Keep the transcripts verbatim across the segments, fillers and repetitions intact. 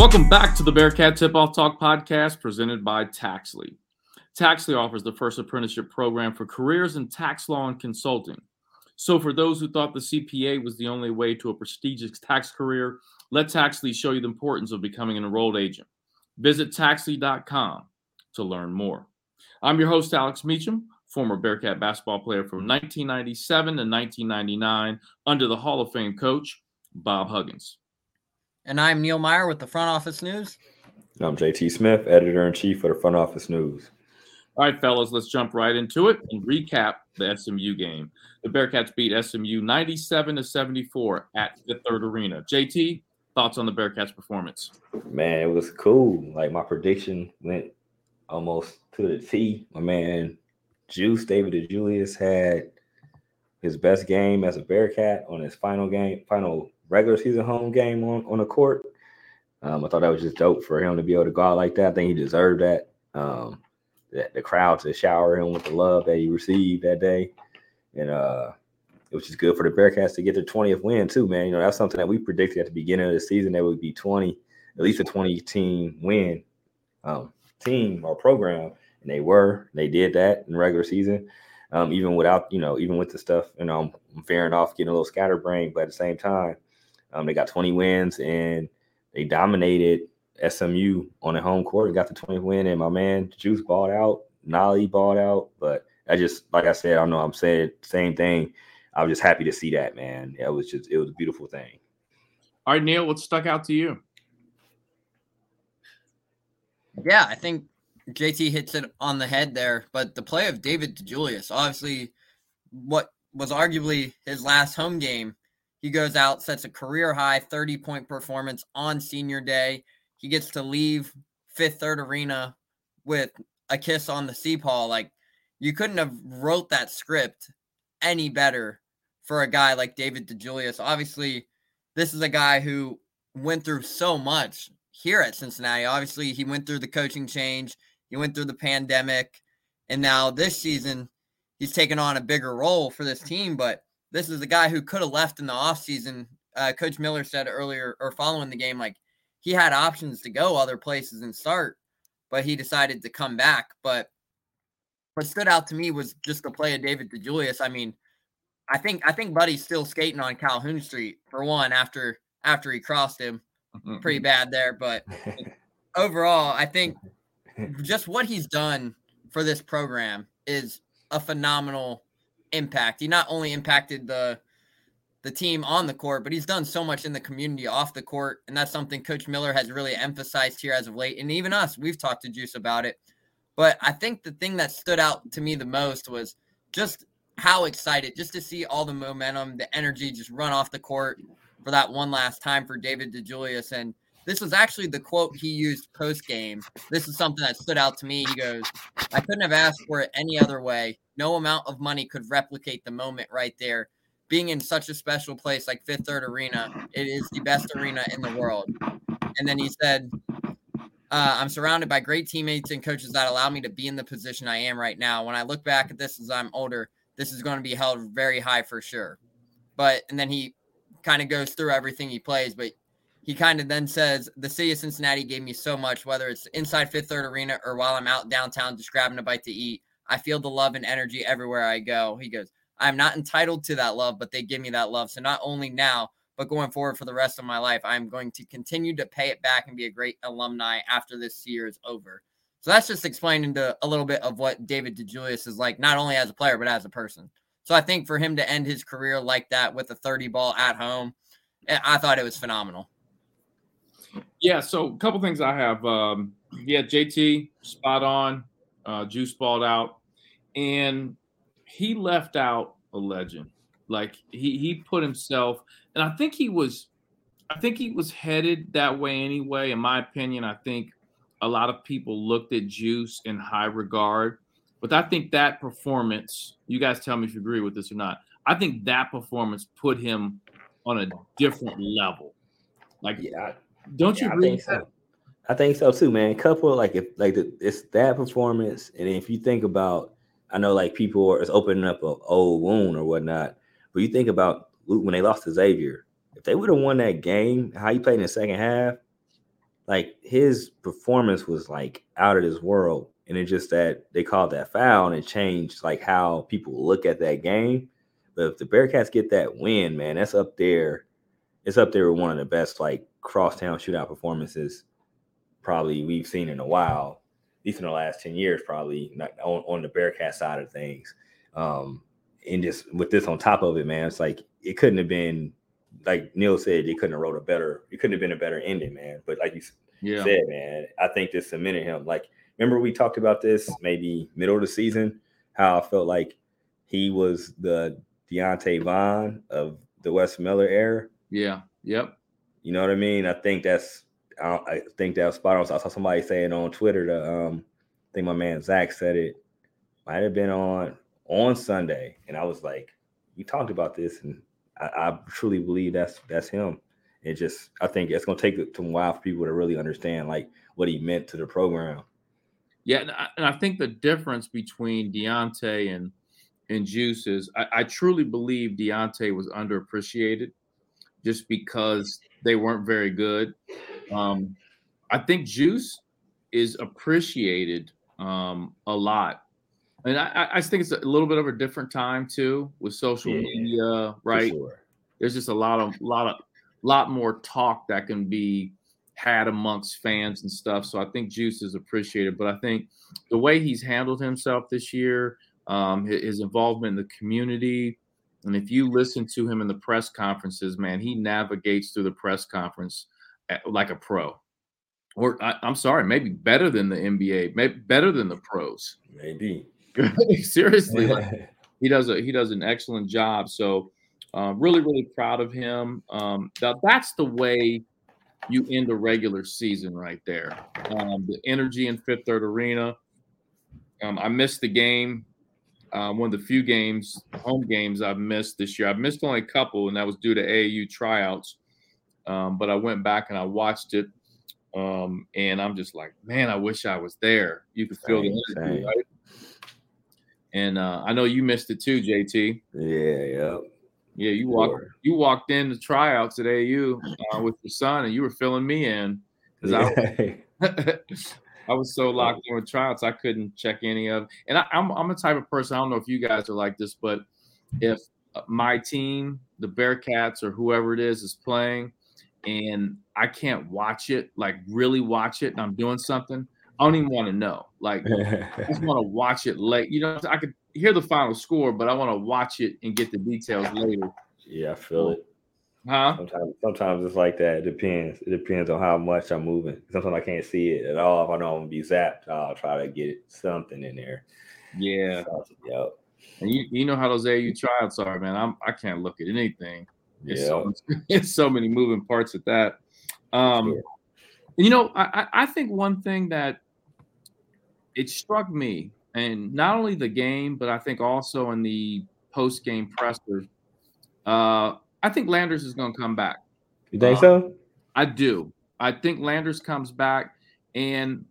Welcome back to the Bearcat Tip-Off Talk podcast presented by Taxley. Taxley offers the first apprenticeship program for careers in tax law and consulting. So for those who thought the C P A was the only way to a prestigious tax career, let Taxley show you the importance of becoming an enrolled agent. Visit Taxley dot com to learn more. I'm your host, Alex Meacham, former Bearcat basketball player from nineteen ninety-seven to nineteen ninety-nine under the Hall of Fame coach, Bob Huggins. And I'm Neil Meyer with the Front Office News. And I'm J T Smith, Editor-in-Chief of the Front Office News. All right, fellas, let's jump right into it and recap the S M U game. The Bearcats beat S M U ninety-seven to seventy-four at Fifth Third Arena. J T, thoughts on the Bearcats' performance? Man, it was cool. Like, my prediction went almost to the T. My man Juice, David DeJulius, had his best game as a Bearcat on his final game, final regular season home game on, on the court. Um, I thought that was just dope for him to be able to go out like that. I think he deserved that. Um, that the crowd to shower him with the love that he received that day. And uh, it was just good for the Bearcats to get their twentieth win too, man. You know, that's something that we predicted at the beginning of the season that would be twenty, at least a twenty-team win um, team or program. And they were. They did that in the regular season. Um, even without, you know, even with the stuff, you know, I'm veering off, getting a little scatterbrained, but at the same time, Um, they got twenty wins, and they dominated S M U on the home court and got the twentieth win. And my man Juice balled out, Nolley balled out. But I just, like I said, I know I'm saying same thing. I was just happy to see that, man. It was just, it was a beautiful thing. All right, Neil, what stuck out to you? Yeah, I think J T hits it on the head there. But the play of David DeJulius, obviously, what was arguably his last home game. He goes out, sets a career-high thirty-point performance on senior day. He gets to leave Fifth Third Arena with a kiss on the seepaw. Like, you couldn't have wrote that script any better for a guy like David DeJulius. Obviously, this is a guy who went through so much here at Cincinnati. Obviously, he went through the coaching change. He went through the pandemic. And now this season, he's taken on a bigger role for this team, but this is a guy who could have left in the offseason. Uh, Coach Miller said earlier or following the game, like he had options to go other places and start, but he decided to come back. But what stood out to me was just the play of David DeJulius. I mean, I think I think Buddy's still skating on Calhoun Street for one after after he crossed him. Mm-hmm. Pretty bad there. But overall, I think just what he's done for this program is a phenomenal impact. He not only impacted the the team on the court, but he's done so much in the community off the court, and that's something Coach Miller has really emphasized here as of late, and even us, we've talked to Juice about it. But I think the thing that stood out to me the most was just how excited, just to see all the momentum, the energy just run off the court for that one last time for David DeJulius. And this was actually the quote he used post-game. This is something that stood out to me. He goes, "I couldn't have asked for it any other way. No amount of money could replicate the moment right there. Being in such a special place like Fifth Third Arena, it is the best arena in the world." And then he said, uh, "I'm surrounded by great teammates and coaches that allow me to be in the position I am right now. When I look back at this as I'm older, this is going to be held very high for sure." But, and then he kind of goes through everything he plays, but he kind of then says, "The city of Cincinnati gave me so much, whether it's inside Fifth Third Arena or while I'm out downtown just grabbing a bite to eat. I feel the love and energy everywhere I go." He goes, "I'm not entitled to that love, but they give me that love. So not only now, but going forward for the rest of my life, I'm going to continue to pay it back and be a great alumni after this year is over." So that's just explaining to a little bit of what David DeJulius is like, not only as a player, but as a person. So I think for him to end his career like that with a thirty ball at home, I thought it was phenomenal. Yeah, so a couple things I have. Um, yeah, J T, spot on, uh, Juice balled out, and he left out a legend. Like he he put himself, and I think he was, I think he was headed that way anyway. In my opinion, I think a lot of people looked at Juice in high regard, but I think that performance. You guys tell me if you agree with this or not. I think that performance put him on a different level. Like yeah. Don't you yeah, agree? I think so. I think so too, man. Couple like if like the, it's that performance, and if you think about, I know like people are it's opening up an old wound or whatnot, but you think about when they lost to Xavier, if they would have won that game, how you played in the second half, like his performance was like out of this world. And it's just that they called that foul and it changed like how people look at that game. But if the Bearcats get that win, man, that's up there. It's up there with one of the best like crosstown shootout performances probably we've seen in a while, at least in the last ten years, probably not on, on the Bearcat side of things. Um, and just with this on top of it, man, it's like it couldn't have been, like Neil said, it couldn't have wrote a better, it couldn't have been a better ending, man. But like you yeah. said, man, I think this cemented him. Like, remember we talked about this maybe middle of the season, how I felt like he was the Deontay Vaughn of the Wes Miller era. Yeah. Yep. You know what I mean? I think that's, I think that was spot on. I saw somebody say it on Twitter. To, um, I think my man Zach said it. Might have been on on Sunday, and I was like, "We talked about this," and I, I truly believe that's that's him. It just, I think it's gonna take a while for people to really understand like what he meant to the program. Yeah, and I, and I think the difference between Deontay and and Juice is, I, I truly believe Deontay was underappreciated just because they weren't very good. Um, I think Juice is appreciated um, a lot. And I, I think it's a little bit of a different time too with social yeah, media, right? Sure. There's just a lot of lot of lot more talk that can be had amongst fans and stuff. So I think Juice is appreciated, but I think the way he's handled himself this year, um, his, his involvement in the community, and if you listen to him in the press conferences, man, he navigates through the press conference like a pro, or I, I'm sorry, maybe better than the N B A, maybe better than the pros. Maybe seriously, like, he does a he does an excellent job. So, uh, really, really proud of him. Um, that, that's the way you end a regular season, right there. Um, the energy in Fifth Third Arena. Um, I missed the game. Um, one of the few games, home games I've missed this year. I've missed only a couple, and that was due to A A U tryouts. Um, but I went back and I watched it, um, and I'm just like, man, I wish I was there. You could feel same, the energy, right? And uh, I know you missed it too, J T. Yeah, yeah, yeah. You walked, sure. you walked in the tryouts at A A U uh, with your son, and you were filling me in because yeah. I, I was so locked in with tryouts, I couldn't check any of. And I, I'm I'm a type of person. I don't know if you guys are like this, but if my team, the Bearcats or whoever it is, is playing, and I can't watch it, like really watch it, and I'm doing something, I don't even want to know. Like, I just want to watch it late. You know, I could hear the final score, but I want to watch it and get the details later. Yeah, I feel it. Huh? Sometimes, sometimes it's like that. It depends. It depends on how much I'm moving. Sometimes I can't see it at all. If I know I'm going to be zapped, I'll try to get something in there. Yeah. So, yep. And you, you know how those A A U tryouts are, man. I'm, I can't look at anything. It's, yeah. so, it's so many moving parts at that. Um, sure. You know, I, I think one thing that it struck me, and not only the game, but I think also in the post-game presser, uh, I think Landers is going to come back. You think uh, so? I do. I think Landers comes back, and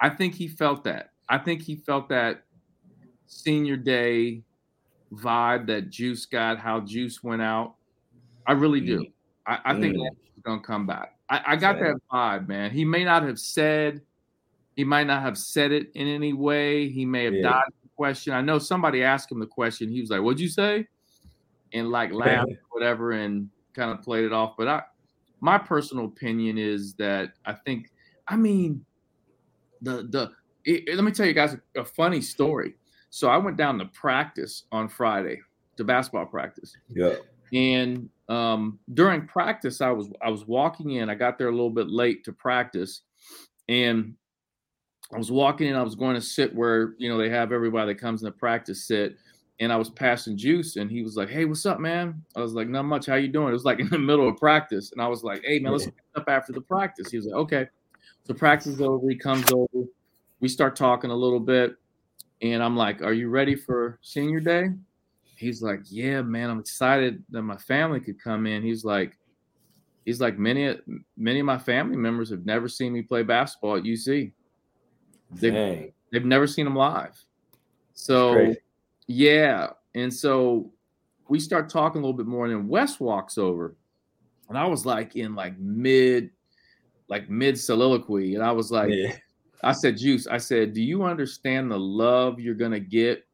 I think he felt that. I think he felt that senior day vibe that Juice got, how Juice went out. I really do. I, I think mm. he's gonna come back. I, I got yeah. that vibe, man. He may not have said, he might not have said it in any way. He may have yeah. dodged the question. I know somebody asked him the question. He was like, "What'd you say?" And like laughed, yeah. whatever, and kind of played it off. But I, my personal opinion is that I think, I mean, the the. It, it, let me tell you guys a, a funny story. So I went down to practice on Friday, to basketball practice. Yeah. And um, during practice, I was I was walking in. I got there a little bit late to practice, and I was walking in. I was going to sit where, you know, they have everybody that comes in the practice sit. And I was passing Juice, and he was like, "Hey, what's up, man?" I was like, "Not much. How you doing?" It was like in the middle of practice, and I was like, "Hey, man, let's catch up after the practice." He was like, "Okay." So practice is over. He comes over. We start talking a little bit, and I'm like, "Are you ready for senior day?" He's like, "Yeah, man, I'm excited that my family could come in." He's like, he's like, many, many of my family members have never seen me play basketball at U C. They've, they've never seen them live. So, yeah. And so we start talking a little bit more, and then Wes walks over. And I was like in like mid like mid soliloquy, and I was like, yeah. I said, Juice, I said, do you understand the love you're gonna get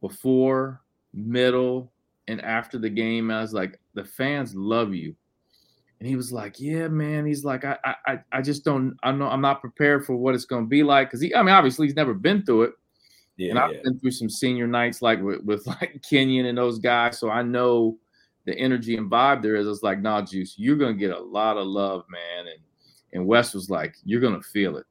before, middle, and after the game? And I was like, the fans love you. And he was like, yeah, man. He's like, I, I, I just don't, I know, I'm not prepared for what it's gonna be like. Cause he, I mean, obviously he's never been through it. Yeah, and I've yeah. been through some senior nights like with, with like Kenyon and those guys. So I know the energy and vibe there is. It's like, nah, Juice, you're gonna get a lot of love, man. And and Wes was like, you're gonna feel it.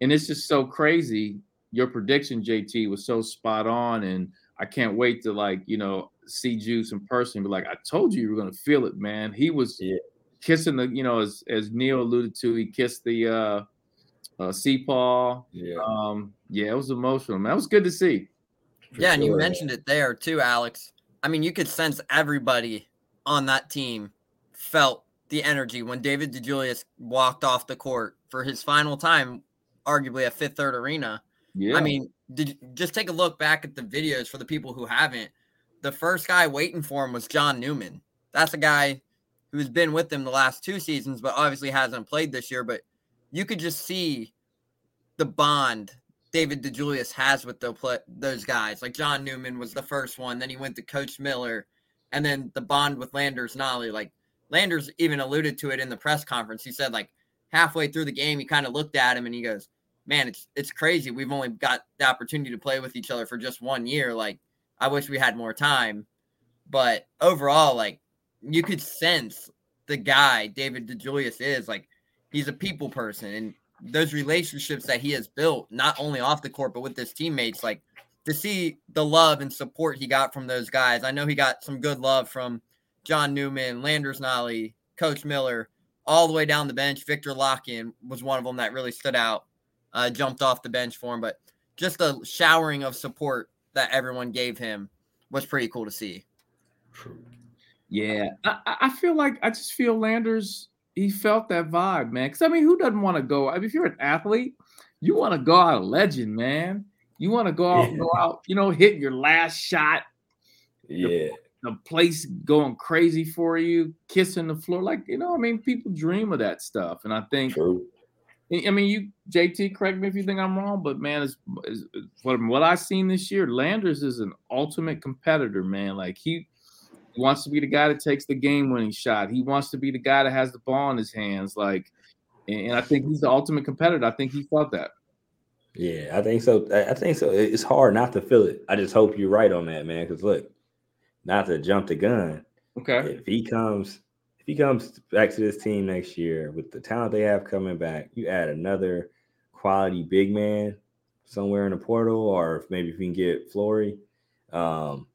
And it's just so crazy. Your prediction, J T, was so spot on. And I can't wait to, like, you know, see Juice in person. But like, I told you you were gonna feel it, man. He was yeah. kissing the, you know, as as Neil alluded to, he kissed the uh, uh, C-Paw. Yeah, um, yeah, it was emotional, man. It was good to see. Yeah, sure. And you mentioned it there too, Alex. I mean, you could sense everybody on that team felt the energy when David DeJulius walked off the court for his final time, arguably at Fifth Third Arena. Yeah, I mean, did, just take a look back at the videos for the people who haven't. The first guy waiting for him was John Newman. That's a guy who's been with them the last two seasons, but obviously hasn't played this year. But you could just see the bond David DeJulius has with the, those guys. Like John Newman was the first one. Then he went to Coach Miller. And then the bond with Landers Nolley. Like Landers even alluded to it in the press conference. He said, like, halfway through the game, he kind of looked at him and he goes, man, it's it's crazy. We've only got the opportunity to play with each other for just one year. Like, I wish we had more time. But overall, like, you could sense the guy David DeJulius is. Like, he's a people person, and those relationships that he has built, not only off the court, but with his teammates, like, to see the love and support he got from those guys. I know he got some good love from John Newman, Landers Nolley, Coach Miller, all the way down the bench. Victor Locken was one of them that really stood out, uh, jumped off the bench for him, but just the showering of support that everyone gave him was pretty cool to see. Yeah, I, I feel like I just feel Landers, he felt that vibe, man. Because, I mean, who doesn't want to go? I mean, if you're an athlete, you want to go out a legend, man. You want to go out, yeah. go out, you know, hit your last shot. Yeah. The, the place going crazy for you, kissing the floor. Like, you know, I mean, people dream of that stuff. And I think, true. I mean, you, J T, correct me if you think I'm wrong, but, man, it's, it's, from what I've seen this year, Landers is an ultimate competitor, man. Like, he wants to be the guy that takes the game-winning shot. He wants to be the guy that has the ball in his hands. Like, and, and I think he's the ultimate competitor. I think he felt that. Yeah, I think so. I think so. It's hard not to feel it. I just hope you're right on that, man. Because look, not to jump the gun. Okay. If he comes, if he comes back to this team next year with the talent they have coming back, you add another quality big man somewhere in the portal, or if maybe if we can get Flory. Um,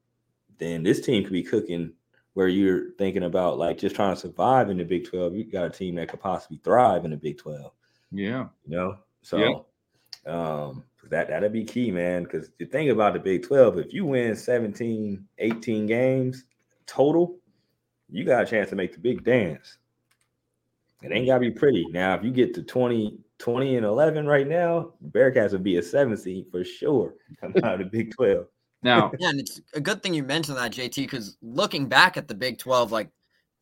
then this team could be cooking where you're thinking about, like, just trying to survive in the Big twelve. You got a team that could possibly thrive in the Big twelve. Yeah. You know? So yeah. um, that, that'd be key, man, because the thing about the Big twelve, if you win seventeen, eighteen games total, you got a chance to make the big dance. It ain't got to be pretty. Now, if you get to twenty, twenty and eleven right now, Bearcats would be a seven seed for sure coming out of the Big twelve. Now, yeah, and it's a good thing you mentioned that, J T, because looking back at the Big twelve, like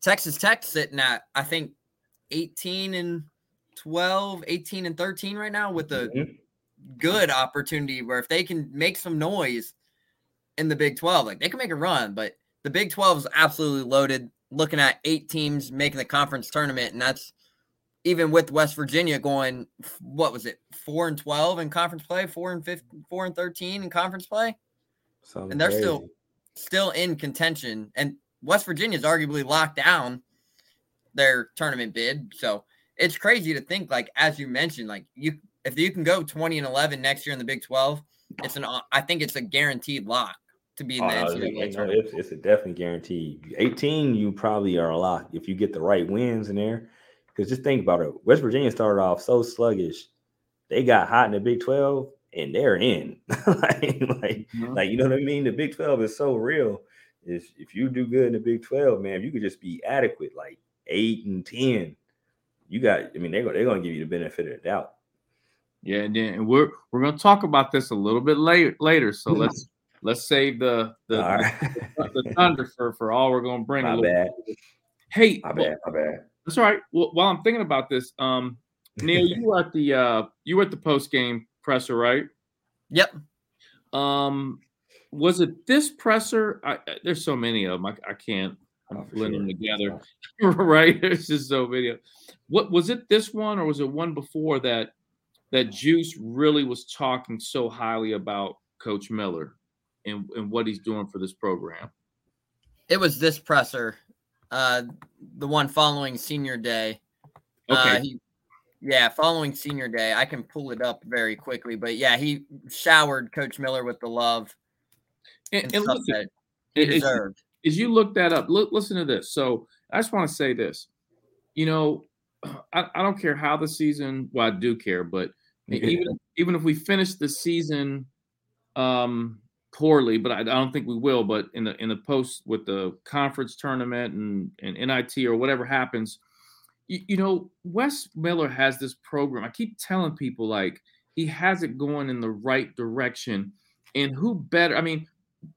Texas Tech sitting at, I think, eighteen and twelve, eighteen and thirteen right now with a mm-hmm. good opportunity where if they can make some noise in the Big twelve, like they can make a run, but the Big twelve is absolutely loaded, looking at eight teams making the conference tournament. And that's even with West Virginia going, what was it, four and twelve in conference play, four and fifteen, four and thirteen in conference play? Sounds and they're crazy. still still in contention. And West Virginia's arguably locked down their tournament bid. So it's crazy to think, like, as you mentioned, like, you if you can go twenty and eleven next year in the Big twelve, it's an I think it's a guaranteed lock to be in the oh, N C double A tournament. It's, it's a definitely guarantee. eighteen, you probably are a lock if you get the right wins in there. Because just think about it. West Virginia started off so sluggish. They got hot in the Big twelve. And they're in, like, like, mm-hmm. like, you know what I mean? The Big twelve is so real. If, if you do good in the Big twelve, man, you could just be adequate, like eight and ten. You got, I mean, they're, they're going to give you the benefit of the doubt. Yeah, and then we're we're going to talk about this a little bit later. later. So let's let's save the the, right. the, the thunder for, for all we're going to bring. My a bad. Bit. Hey. My well, bad, my bad. That's all right. Well, while I'm thinking about this, um, Neil, you were at the uh, you were at the post game presser, right? Yep. Um, was it this presser? I, I, there's so many of them. I, I can't oh, blend sure. them together, right? There's just so many. What was it? This one, or was it one before that? That Juice really was talking so highly about Coach Miller and, and what he's doing for this program. It was this presser, uh, the one following Senior Day. Okay. Uh, he, yeah, following Senior Day. I can pull it up very quickly, but yeah, he showered Coach Miller with the love and, and, and stuff listen, that he as, deserved. As you look that up, look, listen to this. So I just want to say this. You know, I, I don't care how the season. Well, I do care, but yeah. even even if we finish the season um, poorly, but I, I don't think we will. But in the in the post with the conference tournament and, and N I T or whatever happens. You know, Wes Miller has this program. I keep telling people, like, he has it going in the right direction. And who better? I mean,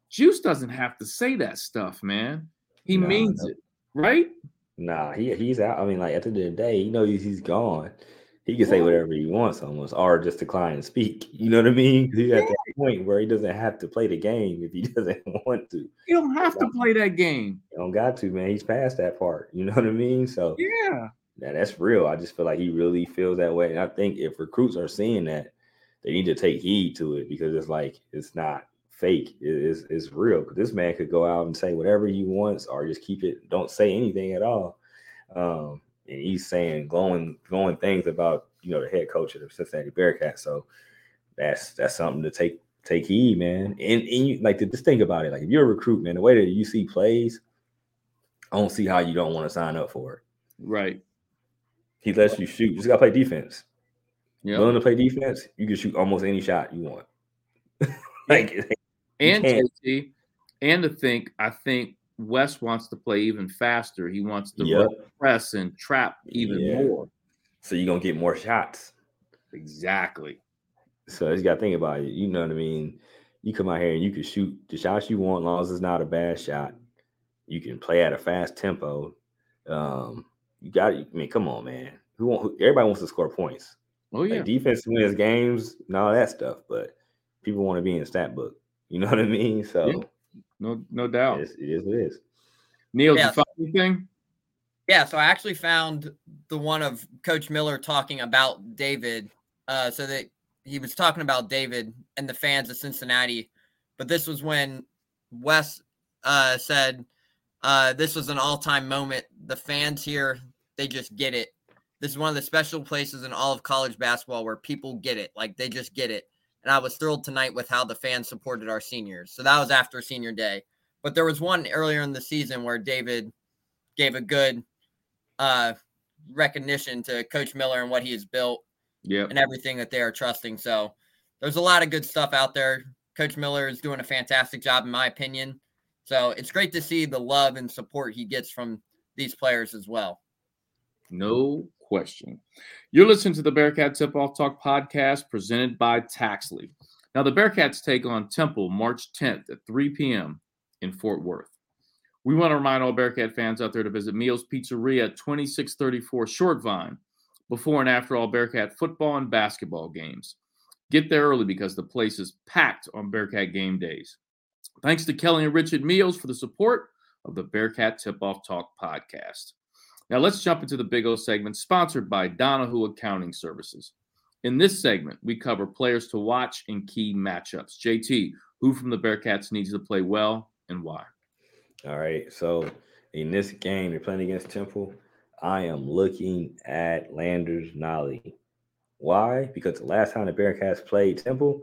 Juice doesn't have to say that stuff, man. He nah, means no. it, right? Nah, he he's out. I mean, like, at the end of the day, you know, he's gone. He can say whatever he wants almost, or just decline and speak. You know what I mean? He's yeah. at that point where he doesn't have to play the game if he doesn't want to. He don't have like, to play that game. He don't got to, man. He's past that part. You know what I mean? So, yeah. Now, that's real. I just feel like he really feels that way. And I think if recruits are seeing that, they need to take heed to it because it's like, it's not fake. It's, it's real. Because this man could go out and say whatever he wants or just keep it. Don't say anything at all. Um, and he's saying glowing, glowing things about, you know, the head coach of the Cincinnati Bearcats. So that's that's something to take take heed, man. And, and you, like, just think about it. Like, if you're a recruit, man, the way that U C plays, I don't see how you don't want to sign up for it. Right. He lets you shoot. You just got to play defense. Yep. Willing to play defense, you can shoot almost any shot you want. like you And J T, and to think, I think Wes wants to play even faster. He wants to yep. press and trap even yeah. more. So you're going to get more shots. Exactly. So you got to think about it. You know what I mean? You come out here and you can shoot the shots you want as long as it's not a bad shot. You can play at a fast tempo. Um You got it. I mean, come on, man. Who want? Everybody wants to score points. Oh yeah, like defense wins games and all that stuff. But people want to be in the stat book. You know what I mean? So, yeah. no, no doubt. It is. It is. It is. Neil, yeah. did you find anything? Yeah. So I actually found the one of Coach Miller talking about David. Uh, so that he was talking about David and the fans of Cincinnati. But this was when Wes uh, said, uh, "This was an all-time moment. The fans here." They just get it. This is one of the special places in all of college basketball where people get it. Like, they just get it. And I was thrilled tonight with how the fans supported our seniors. So that was after Senior Day. But there was one earlier in the season where David gave a good uh, recognition to Coach Miller and what he has built yep. and everything that they are trusting. So there's a lot of good stuff out there. Coach Miller is doing a fantastic job, in my opinion. So it's great to see the love and support he gets from these players as well. No question. You're listening to the Bearcat Tip-Off Talk podcast presented by Taxley. Now, the Bearcats take on Temple March tenth at three p.m. in Fort Worth. We want to remind all Bearcat fans out there to visit Meals Pizzeria at twenty-six thirty-four Short Vine before and after all Bearcat football and basketball games. Get there early because the place is packed on Bearcat game days. Thanks to Kelly and Richard Meals for the support of the Bearcat Tip-Off Talk podcast. Now let's jump into the Big O segment sponsored by Donahue Accounting Services. In this segment, we cover players to watch and key matchups. J T, who from the Bearcats needs to play well and why? All right, so in this game, you're playing against Temple. I am looking at Landers Nolley. Why? Because the last time the Bearcats played Temple,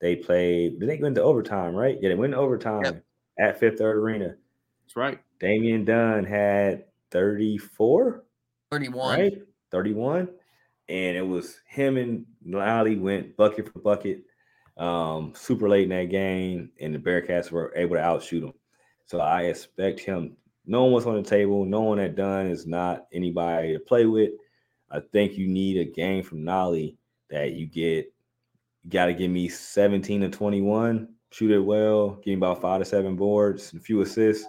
they played – they went to overtime, right? Yeah, they went to overtime yep. at Fifth Third Arena. That's right. Damian Dunn had thirty-four? thirty-one. Right? thirty-one. And it was him and Lally went bucket for bucket um, super late in that game, and the Bearcats were able to outshoot him. So I expect him knowing what's on the table, knowing that Dunn is not anybody to play with. I think you need a game from Lally that you get you got to give me seventeen to twenty-one, shoot it well, give me about five to seven boards and a few assists.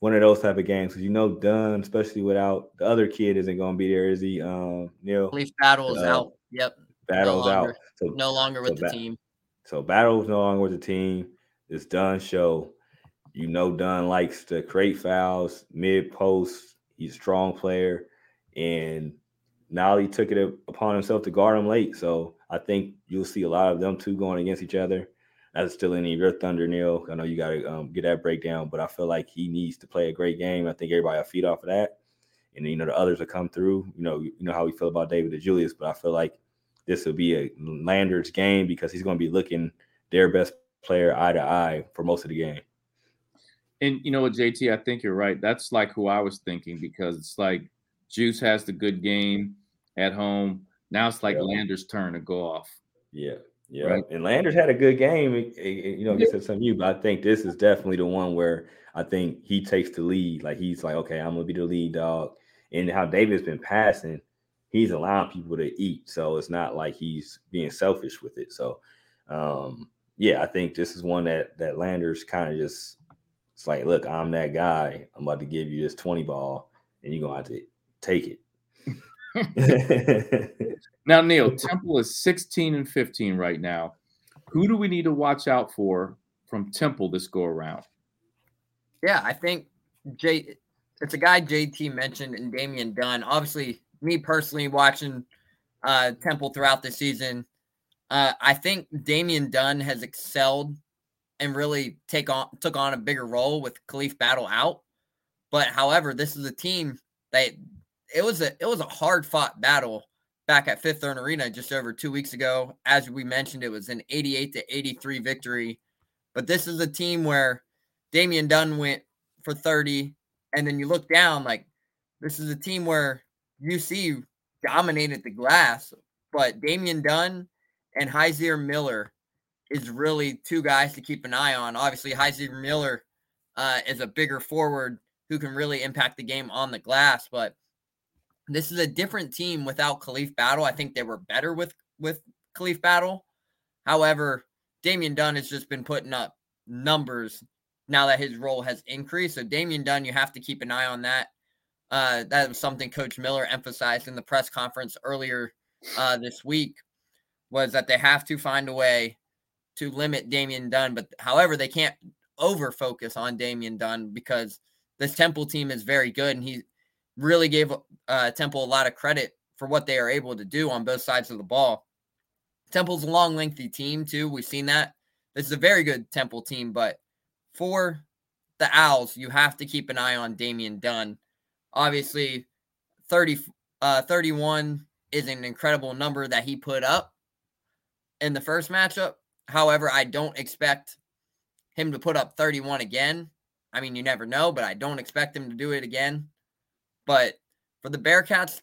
one of those type of games, because you know Dunn, especially without the other kid, isn't going to be there, is he? Um, Neil Khalif Battle is uh, out. Yep, Battle's no out. So, no longer with so the ba- team. So Battle's no longer with the team. It's Dunn's show. You know Dunn likes to create fouls, mid post. He's a strong player, and Nolley took it upon himself to guard him late. So I think you'll see a lot of them two going against each other. That's still any of your thunder, Neil. I know you got to um, get that breakdown, but I feel like he needs to play a great game. I think everybody will feed off of that, and you know the others will come through. You know, you know how we feel about David DeJulius, but I feel like this will be a Landers game because he's going to be looking their best player eye to eye for most of the game. And you know what, J T, I think you're right. That's like who I was thinking, because it's like Juice has the good game at home. Now it's like yeah. Landers' turn to go off. Yeah, yeah. Right? And Landers had a good game, you know, against S M U, but I think this is definitely the one where I think he takes the lead. Like he's like, okay, I'm going to be the lead dog. And how David's been passing, he's allowing people to eat. So it's not like he's being selfish with it. So, um, yeah, I think this is one that, that Landers kind of just – it's like, look, I'm that guy. I'm about to give you this twenty ball, and you're going to have to take it. Now, Neil, Temple is sixteen and fifteen right now. Who do we need to watch out for from Temple this go around? Yeah, I think J- it's a guy J T mentioned and Damian Dunn. Obviously, me personally watching uh, Temple throughout the season, uh, I think Damian Dunn has excelled and really take on took on a bigger role with Khalif Battle out. But however, this is a team that it was a it was a hard fought battle back at Fifth Third Arena just over two weeks ago. As we mentioned, it was an eighty-eight to eighty-three victory. But this is a team where Damian Dunn went for thirty, and then you look down like this is a team where U C dominated the glass, but Damian Dunn and Heizier Miller is really two guys to keep an eye on. Obviously, Heizier Miller uh, is a bigger forward who can really impact the game on the glass, but this is a different team without Khalif Battle. I think they were better with, with Khalif Battle. However, Damian Dunn has just been putting up numbers now that his role has increased. So Damian Dunn, you have to keep an eye on that. Uh, that was something Coach Miller emphasized in the press conference earlier uh, this week, was that they have to find a way to limit Damian Dunn, but however, they can't over-focus on Damian Dunn because this Temple team is very good, and he really gave uh, Temple a lot of credit for what they are able to do on both sides of the ball. Temple's a long, lengthy team, too. We've seen that. This is a very good Temple team, but for the Owls, you have to keep an eye on Damian Dunn. Obviously, thirty, uh, thirty-one is an incredible number that he put up in the first matchup. However, I don't expect him to put up thirty-one again. I mean, you never know, but I don't expect him to do it again. But for the Bearcats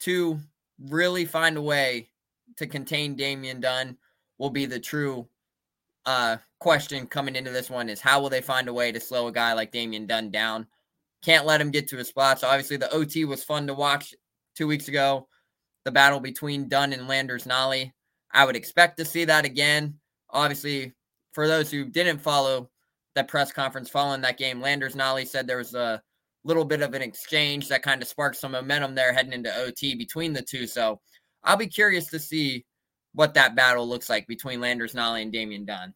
to really find a way to contain Damian Dunn will be the true uh, question coming into this one, is how will they find a way to slow a guy like Damian Dunn down? Can't let him get to his spots. So obviously, the O T was fun to watch two weeks ago, the battle between Dunn and Landers Nolley. I would expect to see that again. Obviously, for those who didn't follow that press conference following that game, Landers Nolley said there was a little bit of an exchange that kind of sparked some momentum there heading into O T between the two. So I'll be curious to see what that battle looks like between Landers Nolley and Damian Dunn.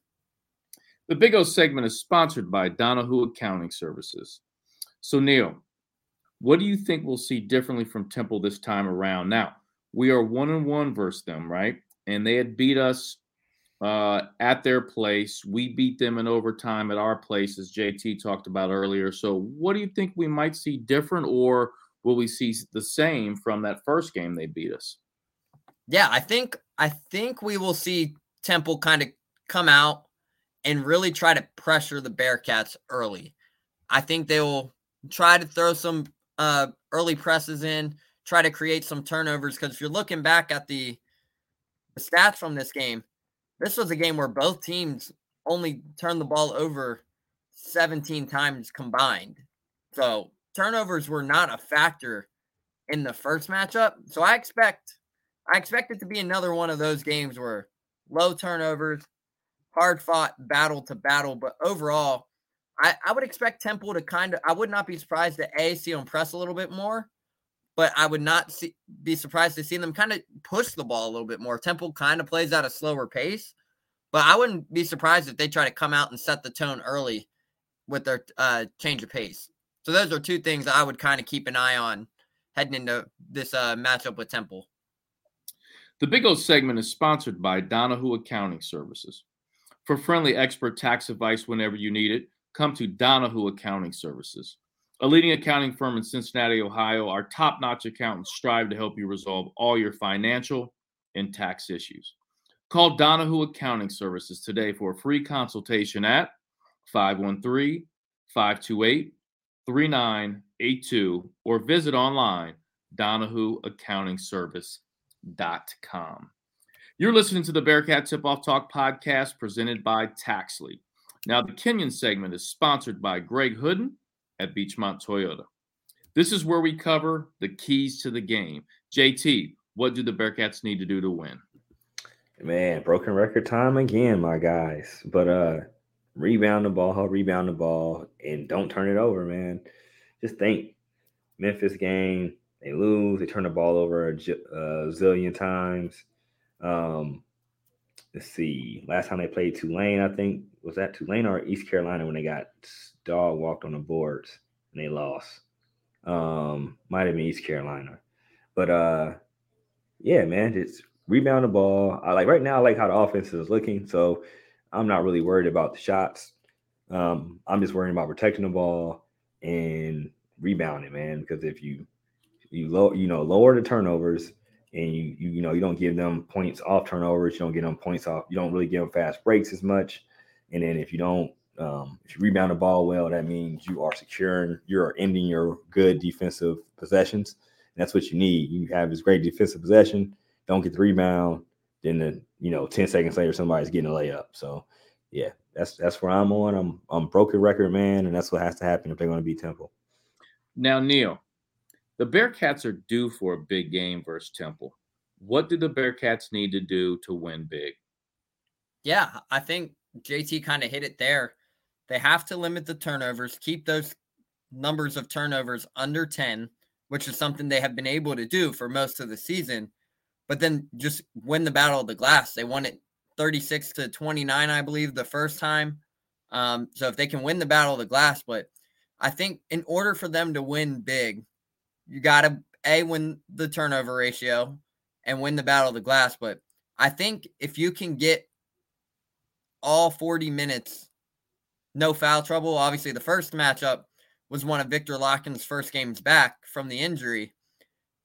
The Big O segment is sponsored by Donahue Accounting Services. So, Neil, what do you think we'll see differently from Temple this time around? Now, we are one and one versus them, right? And they had beat us uh, at their place. We beat them in overtime at our place, as J T talked about earlier. So what do you think we might see different, or will we see the same from that first game they beat us? Yeah, I think I think we will see Temple kind of come out and really try to pressure the Bearcats early. I think they will try to throw some uh, early presses in, try to create some turnovers, because if you're looking back at the – the stats from this game, this was a game where both teams only turned the ball over seventeen times combined. So turnovers were not a factor in the first matchup. So I expect I expect it to be another one of those games where low turnovers, hard fought battle to battle. But overall, I, I would expect Temple to kind of – I would not be surprised to, A, see them press a little bit more, but I would not see, be surprised to see them kind of push the ball a little bit more. Temple kind of plays at a slower pace, but I wouldn't be surprised if they try to come out and set the tone early with their uh, change of pace. So those are two things I would kind of keep an eye on heading into this uh, matchup with Temple. The Big O segment is sponsored by Donahue Accounting Services. For friendly expert tax advice whenever you need it, come to Donahue Accounting Services. A leading accounting firm in Cincinnati, Ohio, our top-notch accountants strive to help you resolve all your financial and tax issues. Call Donahue Accounting Services today for a free consultation at five one three, five two eight, three nine eight two or visit online donahue accounting service dot com. You're listening to the Bearcat Tip-Off Talk podcast presented by Taxley. Now, the Kenyon segment is sponsored by Greg Hooten at Beachmont Toyota. This is where we cover the keys to the game. J T, what do the Bearcats need to do to win? Man, broken record time again, my guys. But uh, rebound the ball, rebound the ball, and don't turn it over, man. Just think, Memphis game, they lose, they turn the ball over a j- uh, zillion times. Um, let's see, last time they played Tulane, I think, was that Tulane or East Carolina when they got dog walked on the boards and they lost? Um, might have been East Carolina. But, uh, yeah, man, just rebound the ball. I like right now, I like how the offense is looking, so I'm not really worried about the shots. Um, I'm just worrying about protecting the ball and rebounding, man, because if you you low, you know, lower the turnovers and you, you you know you don't give them points off turnovers, you don't give them points off, you don't really give them fast breaks as much. And then if you don't, um, if you rebound the ball well, that means you are securing, you're ending your good defensive possessions. And that's what you need. You have this great defensive possession, don't get the rebound, then the, you know, ten seconds later somebody's getting a layup. So yeah, that's that's where I'm on. I'm I'm broken record, man, and that's what has to happen if they're going to beat Temple. Now, Neil, the Bearcats are due for a big game versus Temple. What do the Bearcats need to do to win big? Yeah, I think J T kind of hit it there. They have to limit the turnovers, keep those numbers of turnovers under ten, which is something they have been able to do for most of the season, but then just win the battle of the glass. They won it thirty-six to twenty-nine, I believe, the first time. Um, so if they can win the battle of the glass, but I think in order for them to win big, you got to, A, win the turnover ratio and win the battle of the glass. But I think if you can get all forty minutes, no foul trouble. Obviously, the first matchup was one of Victor Locken's first games back from the injury.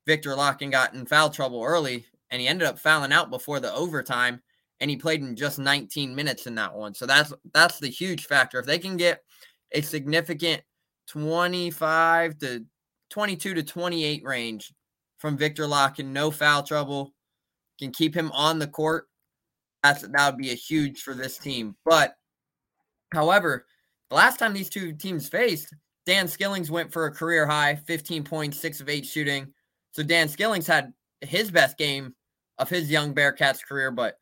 Victor Locken got in foul trouble early, and he ended up fouling out before the overtime, and he played in just nineteen minutes in that one. So that's that's the huge factor. If they can get a significant twenty-five to twenty-two to twenty-eight range from Victor Locken, no foul trouble, can keep him on the court, That's, that would be a huge for this team. But, however, the last time these two teams faced, Dan Skillings went for a career-high, fifteen points, six of eight shooting. So Dan Skillings had his best game of his young Bearcats career, but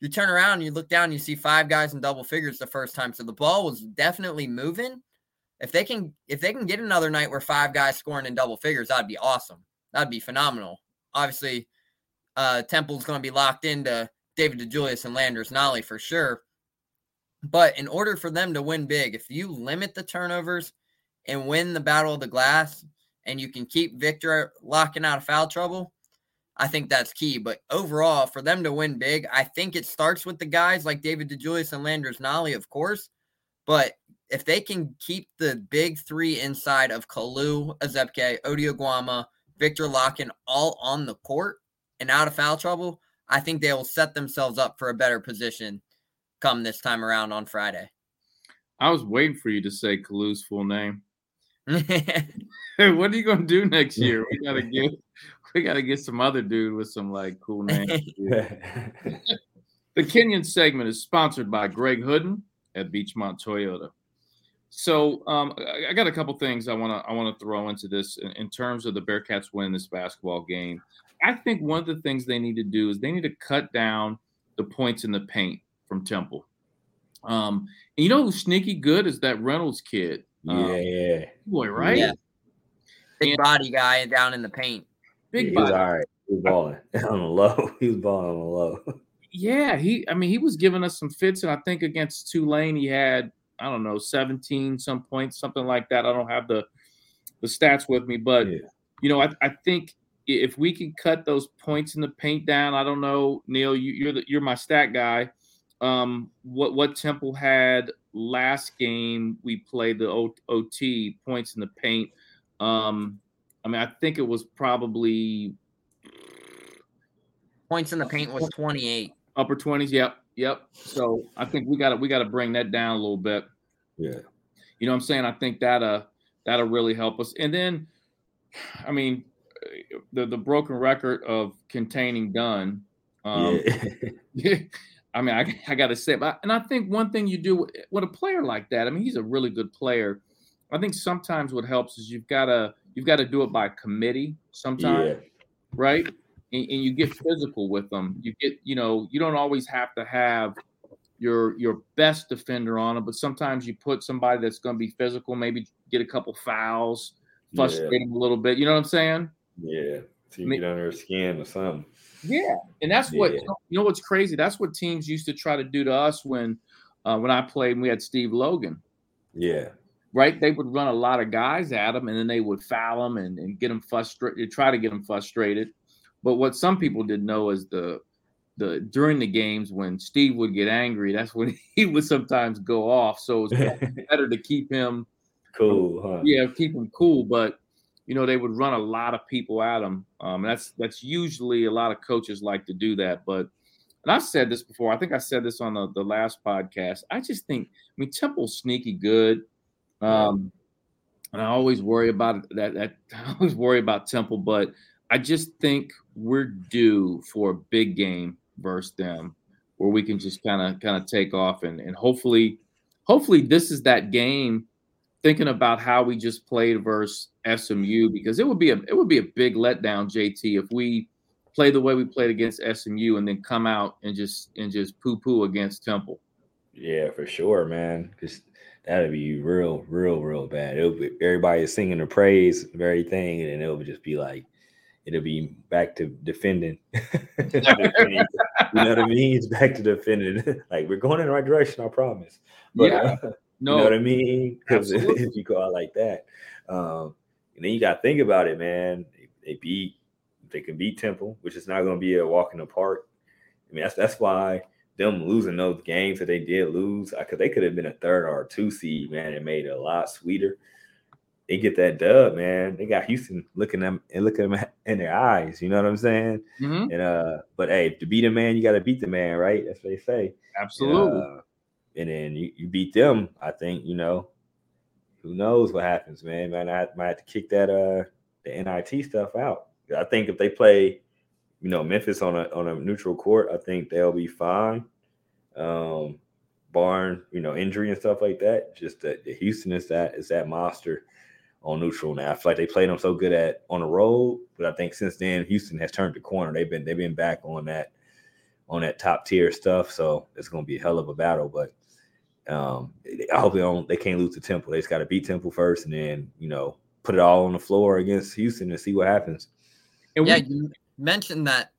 you turn around, you look down, you see five guys in double figures the first time. So the ball was definitely moving. If they can if they can get another night where five guys scoring in double figures, that'd be awesome. That'd be phenomenal. Obviously, uh, Temple's going to be locked into David DeJulius and Landers Nolley for sure. But in order for them to win big, if you limit the turnovers and win the battle of the glass and you can keep Victor Locken out of foul trouble, I think that's key. But overall, for them to win big, I think it starts with the guys like David DeJulius and Landers Nolley, of course. But if they can keep the big three inside of Kalu, Azepke, Odie Aguama, Victor Locken all on the court and out of foul trouble, I think they will set themselves up for a better position come this time around on Friday. I was waiting for you to say Kalu's full name. Hey, what are you going to do next year? We got to get we got to get some other dude with some like cool name. The Kenyon segment is sponsored by Greg Hooten at Beachmont Toyota. So um, I got a couple things I want to I want to throw into this in, in terms of the Bearcats winning this basketball game. I think one of the things they need to do is they need to cut down the points in the paint from Temple. Um, and you know who's sneaky good is that Reynolds kid. Um, yeah. Boy, right? Yeah. Big and, body guy down in the paint. Big yeah, body. He was all right. He was balling on the low. He was balling on the low. Yeah, he. I mean, he was giving us some fits, and I think against Tulane he had, I don't know, seventeen some points, something like that. I don't have the the stats with me, but, yeah. you know, I, I think if we can cut those points in the paint down, I don't know, Neil, you, you're the, you're my stat guy. Um, what what Temple had last game we played the o, O T points in the paint. Um, I mean, I think it was probably points in the paint was twenty-eight. Upper twenties, yep, yep. So I think we got to we got to bring that down a little bit. Yeah, you know what I'm saying. I think that uh that'll really help us. And then, I mean, the the broken record of containing Dunn. Um, yeah. I mean, I, I got to say, but, and I think one thing you do with a player like that, I mean, he's a really good player. I think sometimes what helps is you've got to you've got to do it by committee sometimes, yeah. right? And, and you get physical with them. You get, you know, you don't always have to have your your best defender on them, but sometimes you put somebody that's going to be physical, maybe get a couple fouls, frustrate them yeah. a little bit. You know what I'm saying? Yeah, so you I mean, get under her skin or something. Yeah, and that's what yeah. you know. What's crazy? That's what teams used to try to do to us when, uh, when I played and we had Steve Logan. Yeah, right. They would run a lot of guys at him, and then they would foul him and, and get them frustrated. Try to get them frustrated. But what some people didn't know is the the during the games when Steve would get angry, that's when he would sometimes go off. So it's better to keep him cool. Huh? Yeah, keep him cool, but. You know, they would run a lot of people at them. Um, that's that's usually a lot of coaches like to do that. But and I've said this before. I think I said this on the, the last podcast. I just think, I mean, Temple's sneaky good. Um, and I always worry about that, that. I always worry about Temple. But I just think we're due for a big game versus them where we can just kind of kind of take off. And, and hopefully, hopefully this is that game. Thinking about how we just played versus S M U, because it would be a it would be a big letdown, J T, if we play the way we played against S M U and then come out and just and just poo poo against Temple. Yeah, for sure, man. Because that'd be real, real, real bad. It'll be everybody is singing the praise of everything, and it'll just be like it'll be back to defending. You know what I mean? It's back to defending. Like we're going in the right direction, I promise. But, yeah. Uh, No. You know what I mean? Because if you go out like that, um, and then you got to think about it, man. They, they beat, they can beat Temple, which is not going to be a walk in the park. I mean, that's that's why them losing those games that they did lose, because they could have been a third or a two seed, man, and made it a lot sweeter. They get that dub, man. They got Houston looking them and looking them in their eyes. You know what I'm saying? Mm-hmm. And uh, but hey, to beat a man, you got to beat the man, right? That's what they say. Absolutely. And, uh, And then you, you beat them, I think, you know, who knows what happens, man. Man, I might have to kick that uh the N I T stuff out. I think if they play, you know, Memphis on a on a neutral court, I think they'll be fine. Um, barring, you know, injury and stuff like that. Just that the Houston is that is that monster on neutral now. I feel like they played them so good at on the road, but I think since then Houston has turned the corner. They've been they've been back on that on that top tier stuff. So it's gonna be a hell of a battle, but Um, I hope they don't. They can't lose to Temple. They just got to beat Temple first, and then you know put it all on the floor against Houston and see what happens. And yeah, we, you mentioned that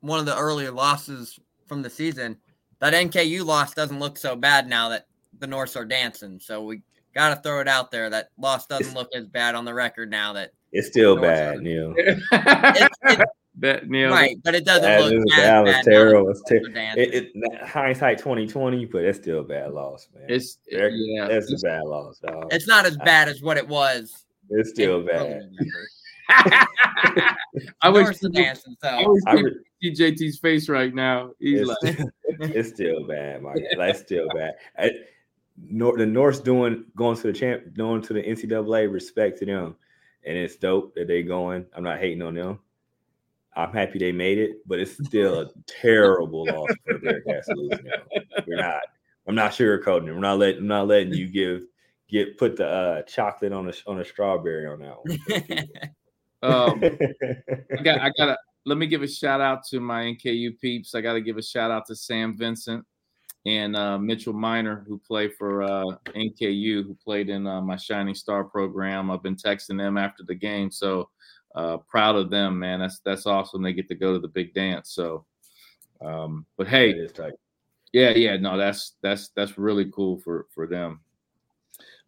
one of the earlier losses from the season, that N K U loss doesn't look so bad now that the Norths are dancing. So we got to throw it out there that loss doesn't look as bad on the record now that it's still bad, Neil. it's, it's, That, you know, right, but it doesn't that look is, as that was bad. Terrible. It's terrible. It, it, hindsight twenty twenty, but it's still a bad loss, man. It's They're, yeah, that's it's, a bad loss. Dog. It's not as bad as what it was. It's still bad. I wish see J T's face right now. He's it's, like, it's still bad, Mike. Like, it's still bad. I, nor, the North's doing going to the champ, going to the N C double A. Respect to them, and it's dope that they going. I'm not hating on them. I'm happy they made it, but it's still a terrible loss for Bearcats losing. We're not. I'm not sugarcoating it. We're not letting. I'm not letting you give get put the uh, chocolate on a on a strawberry on that one. um, I got. I gotta. Let me give a shout out to my N K U peeps. I gotta give a shout out to Sam Vincent. and uh, Mitchell Minor, who played for uh, N K U, who played in uh, my Shining Star program. I've been texting them after the game, so uh, proud of them, man. That's that's awesome. They get to go to the big dance. So, um, but hey, yeah, yeah, no, that's that's that's really cool for for them.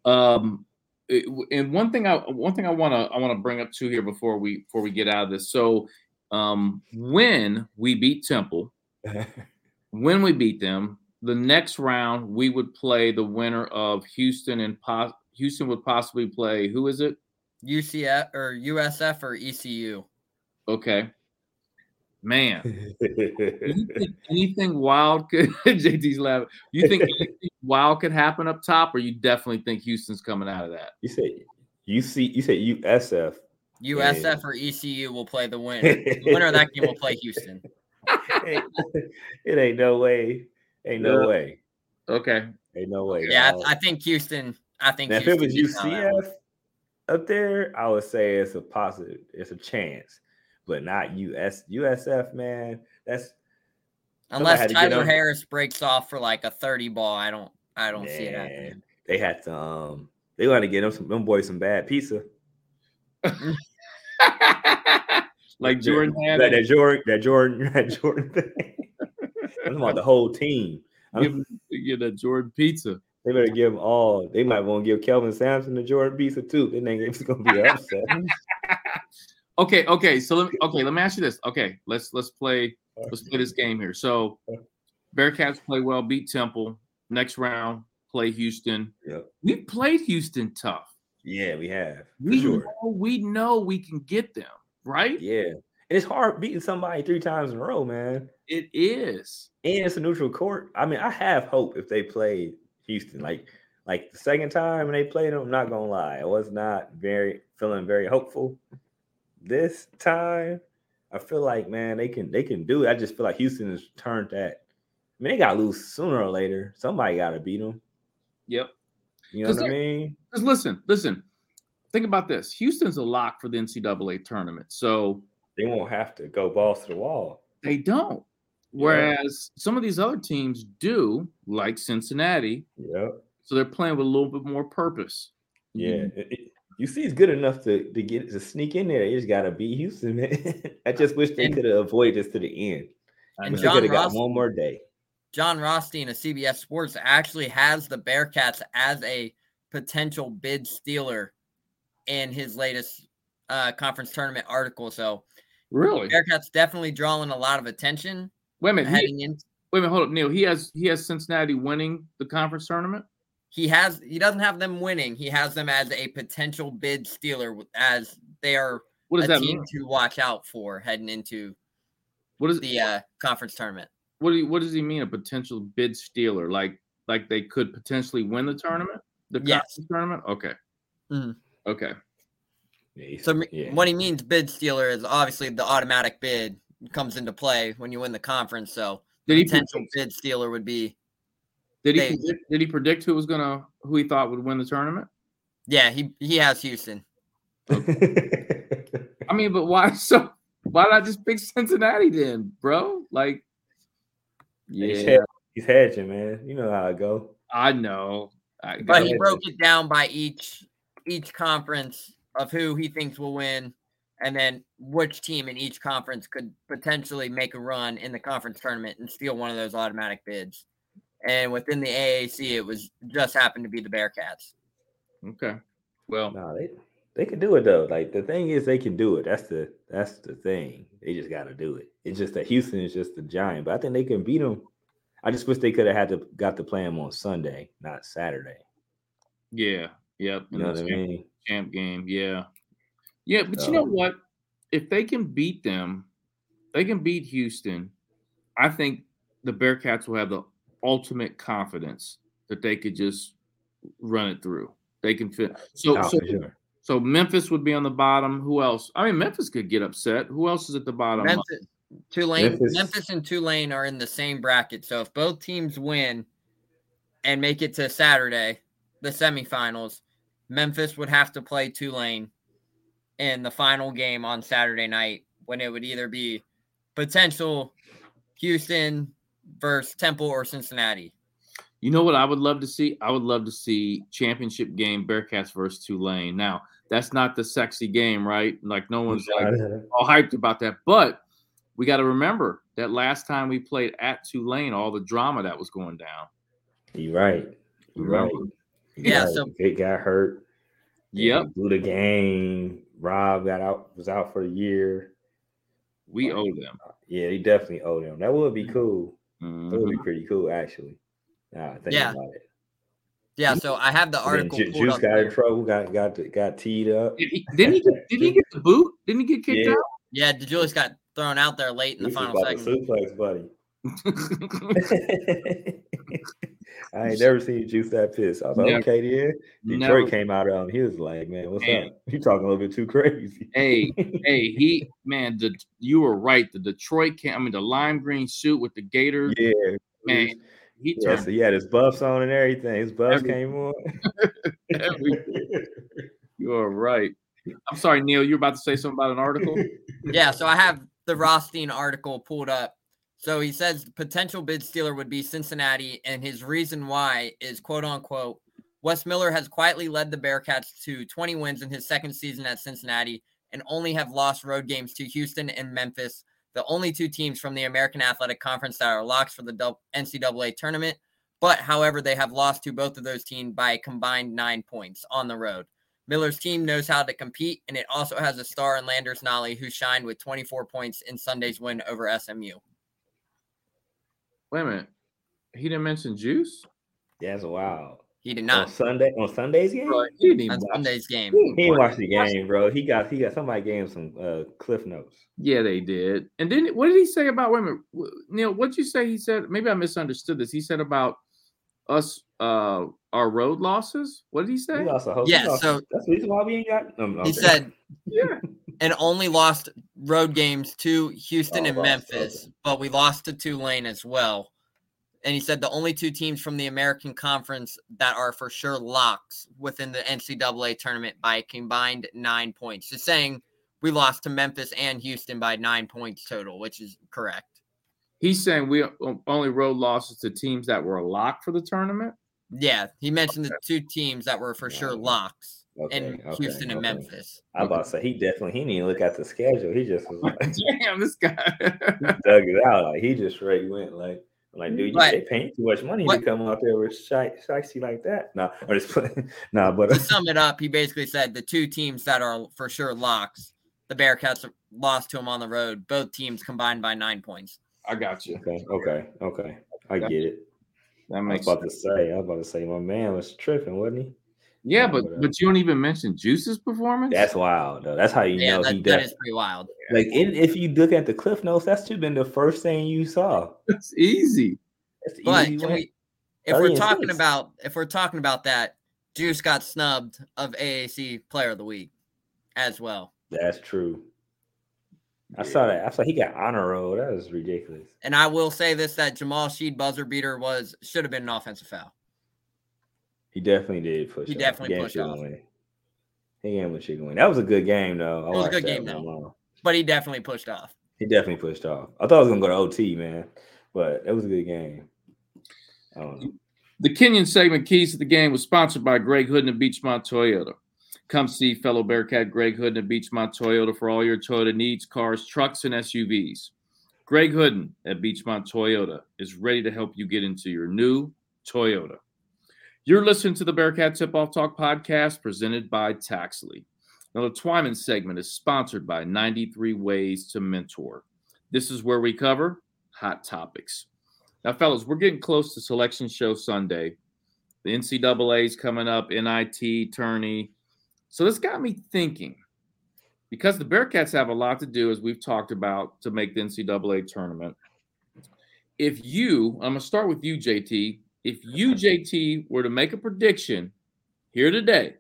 Um, it, and one thing I one thing I wanna I wanna bring up too here before we before we get out of this. So, um, when we beat Temple, when we beat them. The next round, we would play the winner of Houston, and po- Houston would possibly play, who is it? U C F or U S F or E C U. Okay. Man. You think anything wild could – J T's laughing. You think anything wild could happen up top, or you definitely think Houston's coming out of that? You said U C, you said U S F. U S F man. Or E C U will play the winner. The winner of that game will play Houston. It ain't no way. Ain't no yeah. way. Okay. Ain't no way. Yeah, I, I think Houston. I think now, Houston if it was U C F up there, I would say it's a positive. It's a chance, but not U S U S F, man. That's unless Tyler Harris breaks off for like a thirty ball. I don't. I don't man, see it happening. They had to. Um, they want to get them some them boys some bad pizza. Like Jordan had that, that Jordan. That Jordan. That Jordan thing. I'm talking about the whole team. Give, get a Jordan pizza. They better give them all. They might want to give Kelvin Sampson the Jordan pizza too. Then it's gonna be upset. okay, okay. So let me okay. Let me ask you this. Okay, let's let's play let's play this game here. So Bearcats play well, beat Temple. Next round, play Houston. Yep. We played Houston tough. Yeah, we have. We sure. know we know we can get them, right? Yeah. It's hard beating somebody three times in a row, man. It is. And it's a neutral court. I mean, I have hope if they played Houston. Like, like the second time when they played them, I'm not going to lie. I was not very feeling very hopeful. This time, I feel like, man, they can they can do it. I just feel like Houston has turned that. I mean, they got to lose sooner or later. Somebody got to beat them. Yep. You know what I mean? Because listen, listen. Think about this. Houston's a lock for the N C double A tournament. So – they won't have to go balls to the wall. They don't. Whereas yeah. some of these other teams do, like Cincinnati. Yeah. So they're playing with a little bit more purpose. Yeah. Mm-hmm. It, it, you see, it's good enough to, to get to sneak in there. You just got to beat Houston, man. I just wish they could have avoided this to the end. I wish they could have got one more day. John Rothstein of C B S Sports actually has the Bearcats as a potential bid stealer in his latest uh, conference tournament article. So, really, Bearcats definitely drawing a lot of attention. Wait a minute, heading he, in. Wait a minute, hold up, Neil. He has he has Cincinnati winning the conference tournament. He has. He doesn't have them winning. He has them as a potential bid stealer, as they are what does a that team mean? To watch out for heading into what is the uh, conference tournament. What do you, what does he mean? A potential bid stealer, like like they could potentially win the tournament, the yes. conference tournament. Okay, mm-hmm. okay. So yeah. What he means bid stealer is obviously the automatic bid comes into play when you win the conference. So did the potential predict, bid stealer would be. Did he predict, did he predict who was gonna who he thought would win the tournament? Yeah, he he has Houston. Okay. I mean, but why? So why did I just pick Cincinnati then, bro? Like, yeah, he's hedging, man. You know how it go. I know, I but go he ahead. Broke it down by each each conference. Of who he thinks will win, and then which team in each conference could potentially make a run in the conference tournament and steal one of those automatic bids. And within the A A C, it was just happened to be the Bearcats. Okay. Well, no, they they can do it though. Like the thing is, they can do it. That's the that's the thing. They just got to do it. It's just that Houston is just the giant, but I think they can beat them. I just wish they could have had to got to play them on Sunday, not Saturday. Yeah. Yep. You know what I mean? Champ game, yeah, yeah, but you know what? If they can beat them, they can beat Houston. I think the Bearcats will have the ultimate confidence that they could just run it through. They can fit. So, oh, so, sure. so Memphis would be on the bottom. Who else? I mean, Memphis could get upset. Who else is at the bottom? Memphis, Tulane, Memphis. Memphis and Tulane are in the same bracket. So if both teams win and make it to Saturday, the semifinals. Memphis would have to play Tulane in the final game on Saturday night when it would either be potential Houston versus Temple or Cincinnati. You know what I would love to see? I would love to see championship game Bearcats versus Tulane. Now, that's not the sexy game, right? Like no one's like all hyped about that. But we got to remember that last time we played at Tulane, all the drama that was going down. You're right. You're right. You're yeah. Right. So it got hurt. Yep. Blew the game. Rob got out. Was out for a year. We oh, owe them. Yeah, they definitely owe them. That would be cool. Mm-hmm. That would be pretty cool, actually. Nah, think yeah. about it. Yeah, so I have the article. Ju- Juice got there. in trouble, got got got teed up. Did he, didn't he get did he get the boot? Didn't he get kicked yeah. out? Yeah, DeJulius got thrown out there late in we the final about second. Suplex, buddy. I ain't never seen Juice that pissed. I was like, never. okay, then Detroit never. came out of him. He was like, man, what's man. up? You talking a little bit too crazy. hey, hey, he man, the you were right. The Detroit came. I mean, the lime green suit with the gator. Yeah, man. Please. He yeah, so he had his buffs on and everything. His buffs Every, came on. You're right. I'm sorry, Neil. You're about to say something about an article? Yeah, so I have the Rothstein article pulled up. So he says the potential bid stealer would be Cincinnati, and his reason why is, quote, unquote, Wes Miller has quietly led the Bearcats to twenty wins in his second season at Cincinnati and only have lost road games to Houston and Memphis, the only two teams from the American Athletic Conference that are locks for the N C double A tournament. But, however, they have lost to both of those teams by a combined nine points on the road. Miller's team knows how to compete, and it also has a star in Landers Nolley, who shined with twenty-four points in Sunday's win over S M U. Wait a minute. He didn't mention Juice? That's wild. He did not. On Sunday, on Sunday's game? Bro, he didn't on watch, Sunday's game. He didn't watch the game, bro. He got he got somebody gave him some uh, cliff notes. Yeah, they did. And then what did he say about wait a minute, Neil, what'd you say he said? Maybe I misunderstood this. He said about us uh, our road losses. What did he say? He lost a whole yeah, lost, so that's the reason why we ain't got no, no, He there. said yeah. and only lost road games to Houston oh, and Memphis, okay. but we lost to Tulane as well. And he said the only two teams from the American Conference that are for sure locks within the N C double A tournament by a combined nine points. Just saying we lost to Memphis and Houston by nine points total, which is correct. He's saying we only road losses to teams that were locked for the tournament? Yeah, he mentioned okay. the two teams that were for yeah. sure locks okay, in okay, Houston okay. and Memphis. I about to say he definitely he didn't even look at the schedule. He just was like, damn, this guy. He dug it out. Like, he just straight went like. Like, dude, you but, they paying too much money what, to come out there with shy, shicey like that. No, nah, I'm just playing. Nah, but to sum it up, he basically said the two teams that are for sure locks, the Bearcats lost to them on the road. Both teams combined by nine points. I got you. Okay, okay, okay. I get it. That makes I was about sense. to say, I was about to say, my man was tripping, wasn't he? Yeah, but but you don't even mention Juice's performance. That's wild, though. That's how you yeah, know that, he does. That is pretty wild. Like, in, if you look at the Cliff Notes, that's just been the first thing you saw. It's easy. That's but easy can we, if we're talking six. about if we're talking about that, Juice got snubbed of A A C Player of the Week as well. That's true. Yeah. I saw that. I saw he got honor roll. That was ridiculous. And I will say this: that Jamal Sheed buzzer beater was should have been an offensive foul. He definitely did push. He off. definitely he pushed off. Win. He game with chicken win. That was a good game, though. I it was a good game, though. Long. But he definitely pushed off. He definitely pushed off. I thought I was gonna go to O T, man, but it was a good game. I don't know. The Kenyon segment Keys to the Game was sponsored by Greg Hooten of Beachmont Toyota. Come see fellow Bearcat Greg Hooten of Beachmont Toyota for all your Toyota needs, cars, trucks, and S U Vs. Greg Hooten at Beachmont Toyota is ready to help you get into your new Toyota. You're listening to the Bearcat Tip-Off Talk podcast presented by Taxley. Now, the Twyman segment is sponsored by ninety-three Ways to Mentor. This is where we cover hot topics. Now, fellas, we're getting close to Selection Show Sunday. The N C double A is coming up, N I T, Tourney. So this got me thinking, because the Bearcats have a lot to do, as we've talked about, to make the N C double A tournament. If you, I'm going to start with you, J T, If you, J T, were to make a prediction here today,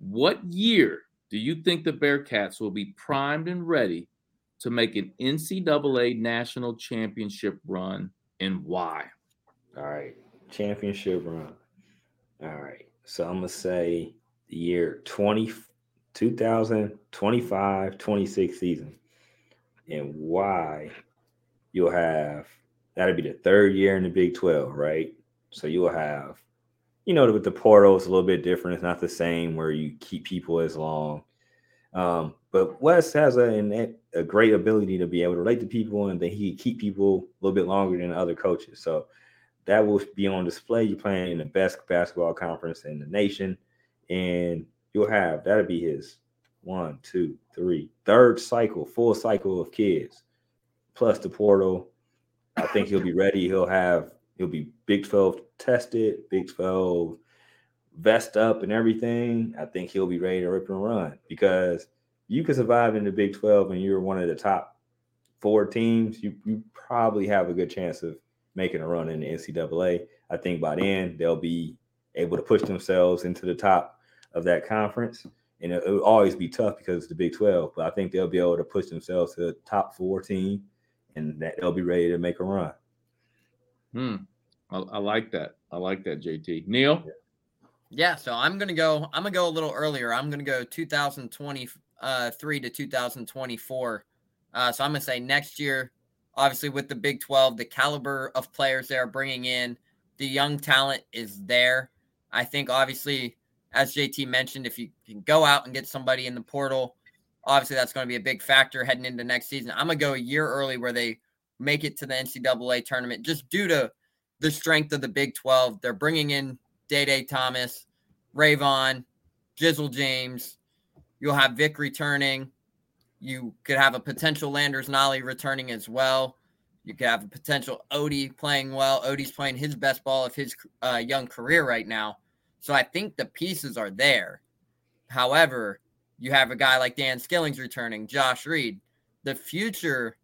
what year do you think the Bearcats will be primed and ready to make an N C double A national championship run, and why? All right, championship run. All right, so I'm going to say the year twenty, twenty twenty-five, twenty-six season, and why you'll have – that'll be the third year in the Big twelve, right? So you will have, you know, with the portal, it's a little bit different. It's not the same where you keep people as long. Um, but Wes has a, an, a great ability to be able to relate to people, and that he can keep people a little bit longer than other coaches. So that will be on display. You're playing in the best basketball conference in the nation, and you'll have, that'll be his one, two, three, third cycle, full cycle of kids, plus the portal. I think he'll be ready. He'll have, he'll be Big twelve tested, Big twelve vest up and everything. I think he'll be ready to rip and run, because you can survive in the Big twelve and you're one of the top four teams. You, you probably have a good chance of making a run in the N C double A. I think by then they'll be able to push themselves into the top of that conference. And it, it'll always be tough because it's the Big twelve, but I think they'll be able to push themselves to the top four team, and that they'll be ready to make a run. Hmm. I, I like that. I like that, J T. Neil? Yeah, so I'm going to go – I'm going to go a little earlier. I'm going to go two thousand twenty-three to two thousand twenty-four. Uh, so I'm going to say next year, obviously with the Big twelve, the caliber of players they are bringing in, the young talent is there. I think obviously, as J T mentioned, if you can go out and get somebody in the portal, obviously that's going to be a big factor heading into next season. I'm going to go a year early where they make it to the N C double A tournament just due to the strength of the Big twelve. They're bringing in Day-Day Thomas, Rayvon, Jizzle James. You'll have Vic returning. You could have a potential Landers Nolley returning as well. You could have a potential Odie playing well. Odie's playing his best ball of his uh, young career right now. So I think the pieces are there. However, you have a guy like Dan Skillings returning, Josh Reed. The future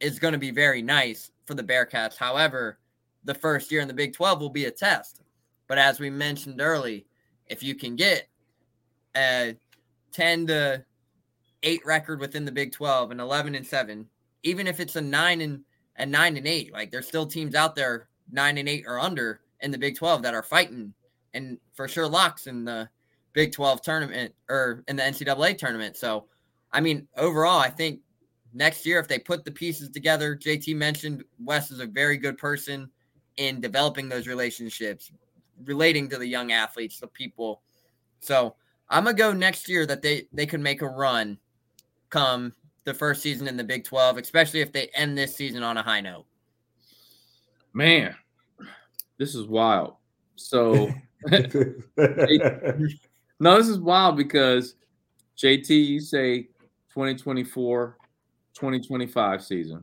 is going to be very nice for the Bearcats. However, the first year in the Big twelve will be a test. But as we mentioned early, if you can get a ten to eight record within the Big twelve, an eleven and seven, even if it's a nine and eight, like there's still teams out there nine and eight or under in the Big twelve that are fighting and for sure locks in the Big twelve tournament or in the N C double A tournament. So, I mean, overall, I think next year if they put the pieces together, J T mentioned Wes is a very good person in developing those relationships, relating to the young athletes, the people. So I'm going to go next year that they, they could make a run come the first season in the Big twelve, especially if they end this season on a high note. Man, this is wild. So, no, this is wild because, J T, you say twenty twenty-four, twenty twenty-five season,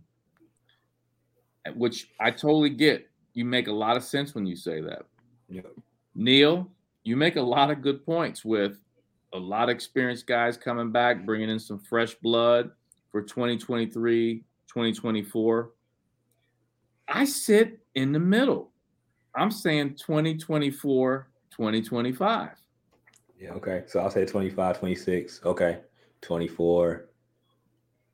which I totally get. You make a lot of sense when you say that. Yeah. Neil, you make a lot of good points with a lot of experienced guys coming back, bringing in some fresh blood for twenty twenty-three, twenty twenty-four. I sit in the middle. I'm saying twenty twenty-four, twenty twenty-five. Yeah, okay. So I'll say twenty-five, twenty-six. Okay. twenty-four.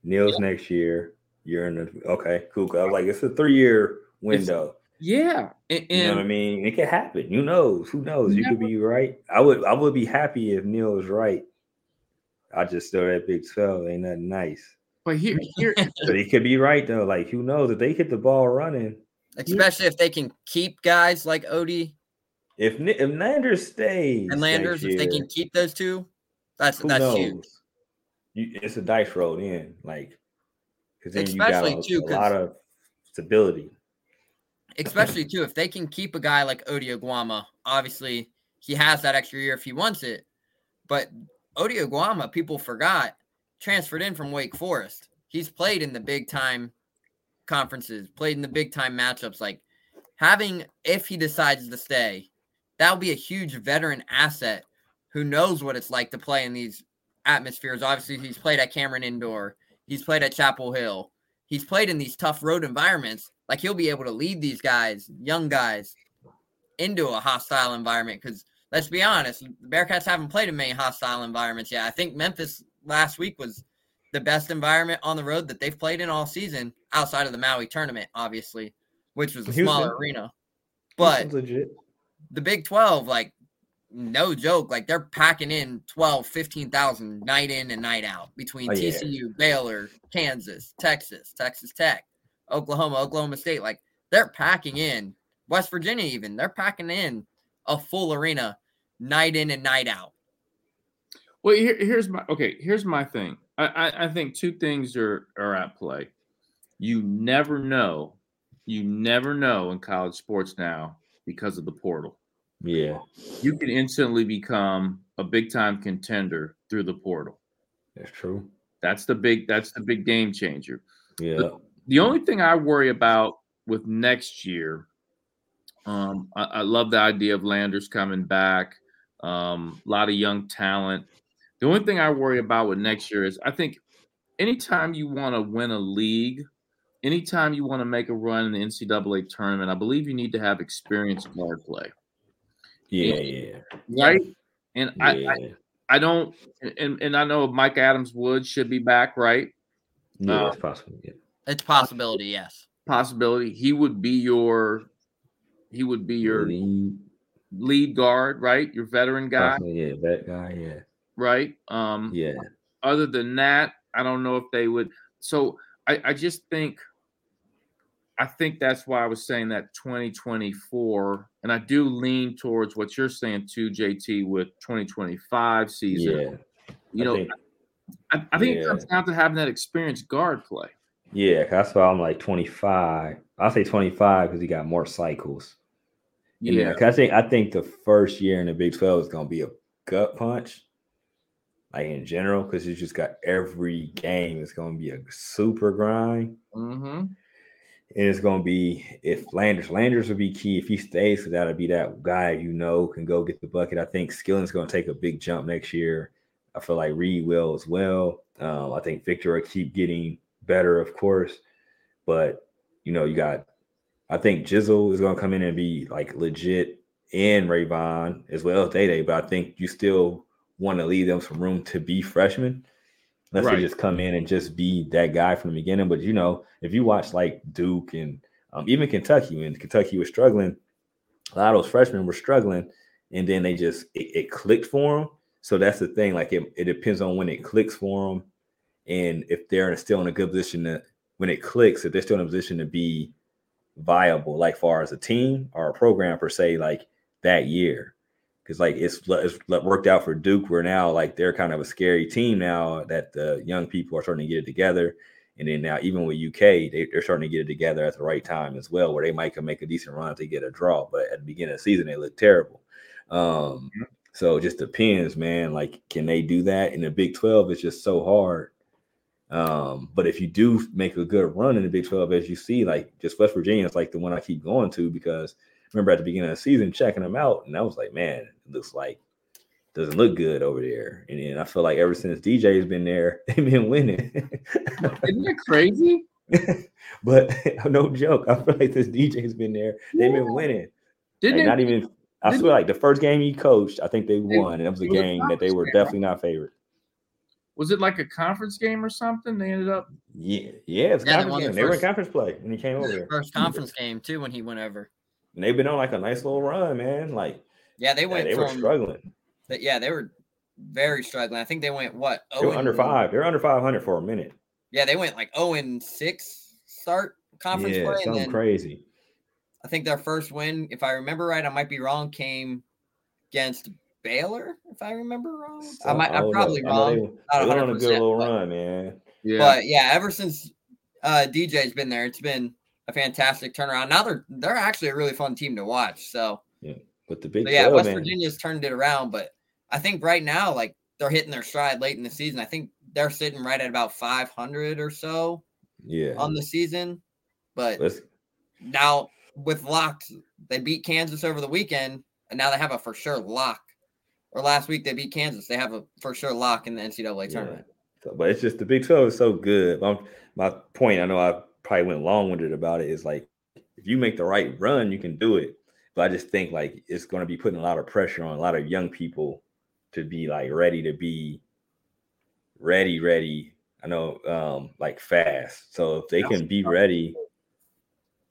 Neil's yeah. next year. You're in the – okay, cool. I was like, it's a three-year window. It's, yeah. And, and, you know what I mean? It could happen. Who knows? Who knows? You never, could be right. I would I would be happy if Neil was right. I just throw that Big twelve. Ain't nothing nice. But here, here but he could be right, though. Like, who knows? If they hit the ball running – especially yeah. if they can keep guys like Odie. If, if Landers stays. And Landers, if year, they can keep those two, that's that's knows? Huge. You, it's a dice roll in. Like, because then especially you got a, too, a lot of stability. Especially, too, if they can keep a guy like Odie Aguama. Obviously, he has that extra year if he wants it. But Odie Aguama, people forgot, transferred in from Wake Forest. He's played in the big time conferences, played in the big time matchups. Like having, if he decides to stay, that'll be a huge veteran asset who knows what it's like to play in these atmospheres. Obviously he's played at Cameron Indoor. He's played at Chapel Hill. He's played in these tough road environments. Like he'll be able to lead these guys, young guys, into a hostile environment. Cause let's be honest, the Bearcats haven't played in many hostile environments yet. I think Memphis last week was the best environment on the road that they've played in all season outside of the Maui tournament, obviously, which was a Houston. Smaller arena. But legit. The Big twelve, like, no joke, like they're packing in twelve, fifteen thousand night in and night out between oh, T C U, yeah. Baylor, Kansas, Texas, Texas Tech, Oklahoma, Oklahoma State. Like they're packing in West Virginia even, they're packing in a full arena night in and night out. Well, here, here's my okay. Here's my thing. I, I, I think two things are, are at play. You never know. You never know in college sports now because of the portal. Yeah. You can instantly become a big-time contender through the portal. That's true. That's the big that's the big game changer. Yeah. The, the only thing I worry about with next year, um, I, I love the idea of Landers coming back, um, a lot of young talent. The only thing I worry about with next year is I think anytime you want to win a league, anytime you want to make a run in the N C double A tournament, I believe you need to have experienced guard play. Yeah, and, yeah. Right? And yeah. I, I I don't and, – and I know Mike Adams-Wood should be back, right? No, yeah, it's possible. Yeah. It's possibility, yes. Possibility. He would be your – he would be your lead. lead guard, right? Your veteran guy. Possibly, yeah, that guy, yeah. Right? Um, yeah. Other than that, I don't know if they would – so I, I just think – I think that's why I was saying that twenty twenty-four – and I do lean towards what you're saying too, J T, with twenty twenty-five season. Yeah. You know, I think, I, I think yeah. it comes down to having that experienced guard play. Yeah, that's why I'm like twenty-five. I'll say twenty-five because he got more cycles. Yeah. And, cause I think I think the first year in the Big twelve is going to be a gut punch, like in general, because you just got every game. It's going to be a super grind. Mm-hmm. And it's going to be if Landers. Landers would be key if he stays, so that'll be that guy you know can go get the bucket. I think Skilling's going to take a big jump next year. I feel like Reed will as well. Um, I think Victor will keep getting better, of course. But, you know, you got – I think Jizzle is going to come in and be, like, legit, and Rayvon as well as Day Day. But I think you still want to leave them some room to be freshmen. Unless right. they just come in and just be that guy from the beginning. But, you know, if you watch, like, Duke and um, even Kentucky, when Kentucky was struggling, a lot of those freshmen were struggling, and then they just it, – it clicked for them. So that's the thing. Like, it, it depends on when it clicks for them and if they're still in a good position to – when it clicks, if they're still in a position to be viable, like, far as a team or a program per se, like, that year. Because, like, it's, it's worked out for Duke where now, like, they're kind of a scary team now that the young people are starting to get it together. And then now even with U K, they, they're starting to get it together at the right time as well, where they might can make a decent run if they get a draw. But at the beginning of the season, they look terrible. Um, so it just depends, man. Like, can they do that? In the Big twelve, it's just so hard. Um, but if you do make a good run in the Big twelve, as you see, like, just West Virginia is, like, the one I keep going to because – remember at the beginning of the season checking them out, and I was like, man, it looks like doesn't look good over there. And then I feel like ever since D J's been there, they've been winning. Isn't that crazy? But no joke, I feel like since D J's been there, they've been winning. Didn't like, not even I feel like the first game he coached, I think they won, and it was a game that they were definitely not favored. Was it like a conference game or something? They ended up Yeah, yeah, it's yeah, conference game. They were in conference play when he came over there. First conference game too when he went over. And they've been on like a nice little run, man. Like, yeah, they went. Yeah, they from, were struggling. But yeah, they were very struggling. I think they went what? They were under five. They were under five hundred for a minute. Yeah, they went like zero and six start conference yeah, play. Something and then crazy. I think their first win, if I remember right, I might be wrong, came against Baylor. If I remember wrong, so I might. I'm probably up. wrong. They went on a good little but, run, man. Yeah. But yeah, ever since uh, D J's been there, it's been a fantastic turnaround. Now they're they're actually a really fun team to watch. So yeah, but the big so yeah, club, West man. Virginia's turned it around. But I think right now, like they're hitting their stride late in the season. I think they're sitting right at about five hundred or so. Yeah, on the season. But Let's, now with locks, they beat Kansas over the weekend, and now they have a for sure lock. Or last week they beat Kansas. They have a for sure lock in the N C double A tournament. Yeah. So, but it's just the Big twelve is so good. My, my point, I know I. probably went long-winded about it, is like if you make the right run you can do it, but I just think like it's going to be putting a lot of pressure on a lot of young people to be like ready to be ready ready I know um like fast. So if they can be ready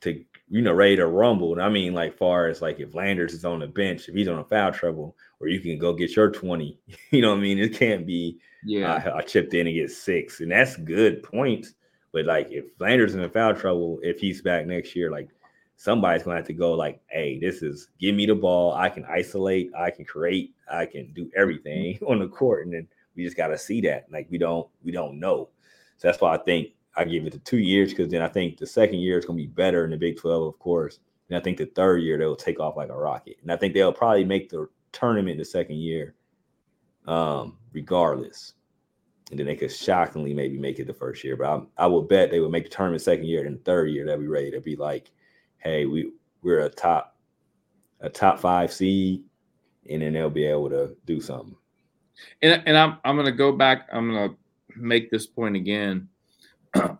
to, you know, ready to rumble, and I mean like far as like if Landers is on the bench, if he's on a foul trouble, or you can go get your twenty, you know what I mean? It can't be yeah I, I chipped in and get six, and that's good points. But, like, if Landers is in foul trouble, if he's back next year, like, somebody's going to have to go like, hey, this is, give me the ball. I can isolate. I can create. I can do everything on the court. And then we just got to see that. Like, we don't, we don't know. So that's why I think I give it the two years because then I think the second year is going to be better in the Big twelve, of course. And I think the third year they'll take off like a rocket. And I think they'll probably make the tournament the second year um, regardless. And then they could shockingly maybe make it the first year. But I, I would bet they would make the tournament second year and the third year they'll be ready to be like, hey, we, we're a top a top five seed, and then they'll be able to do something. And and I'm I'm gonna go back, I'm gonna make this point again.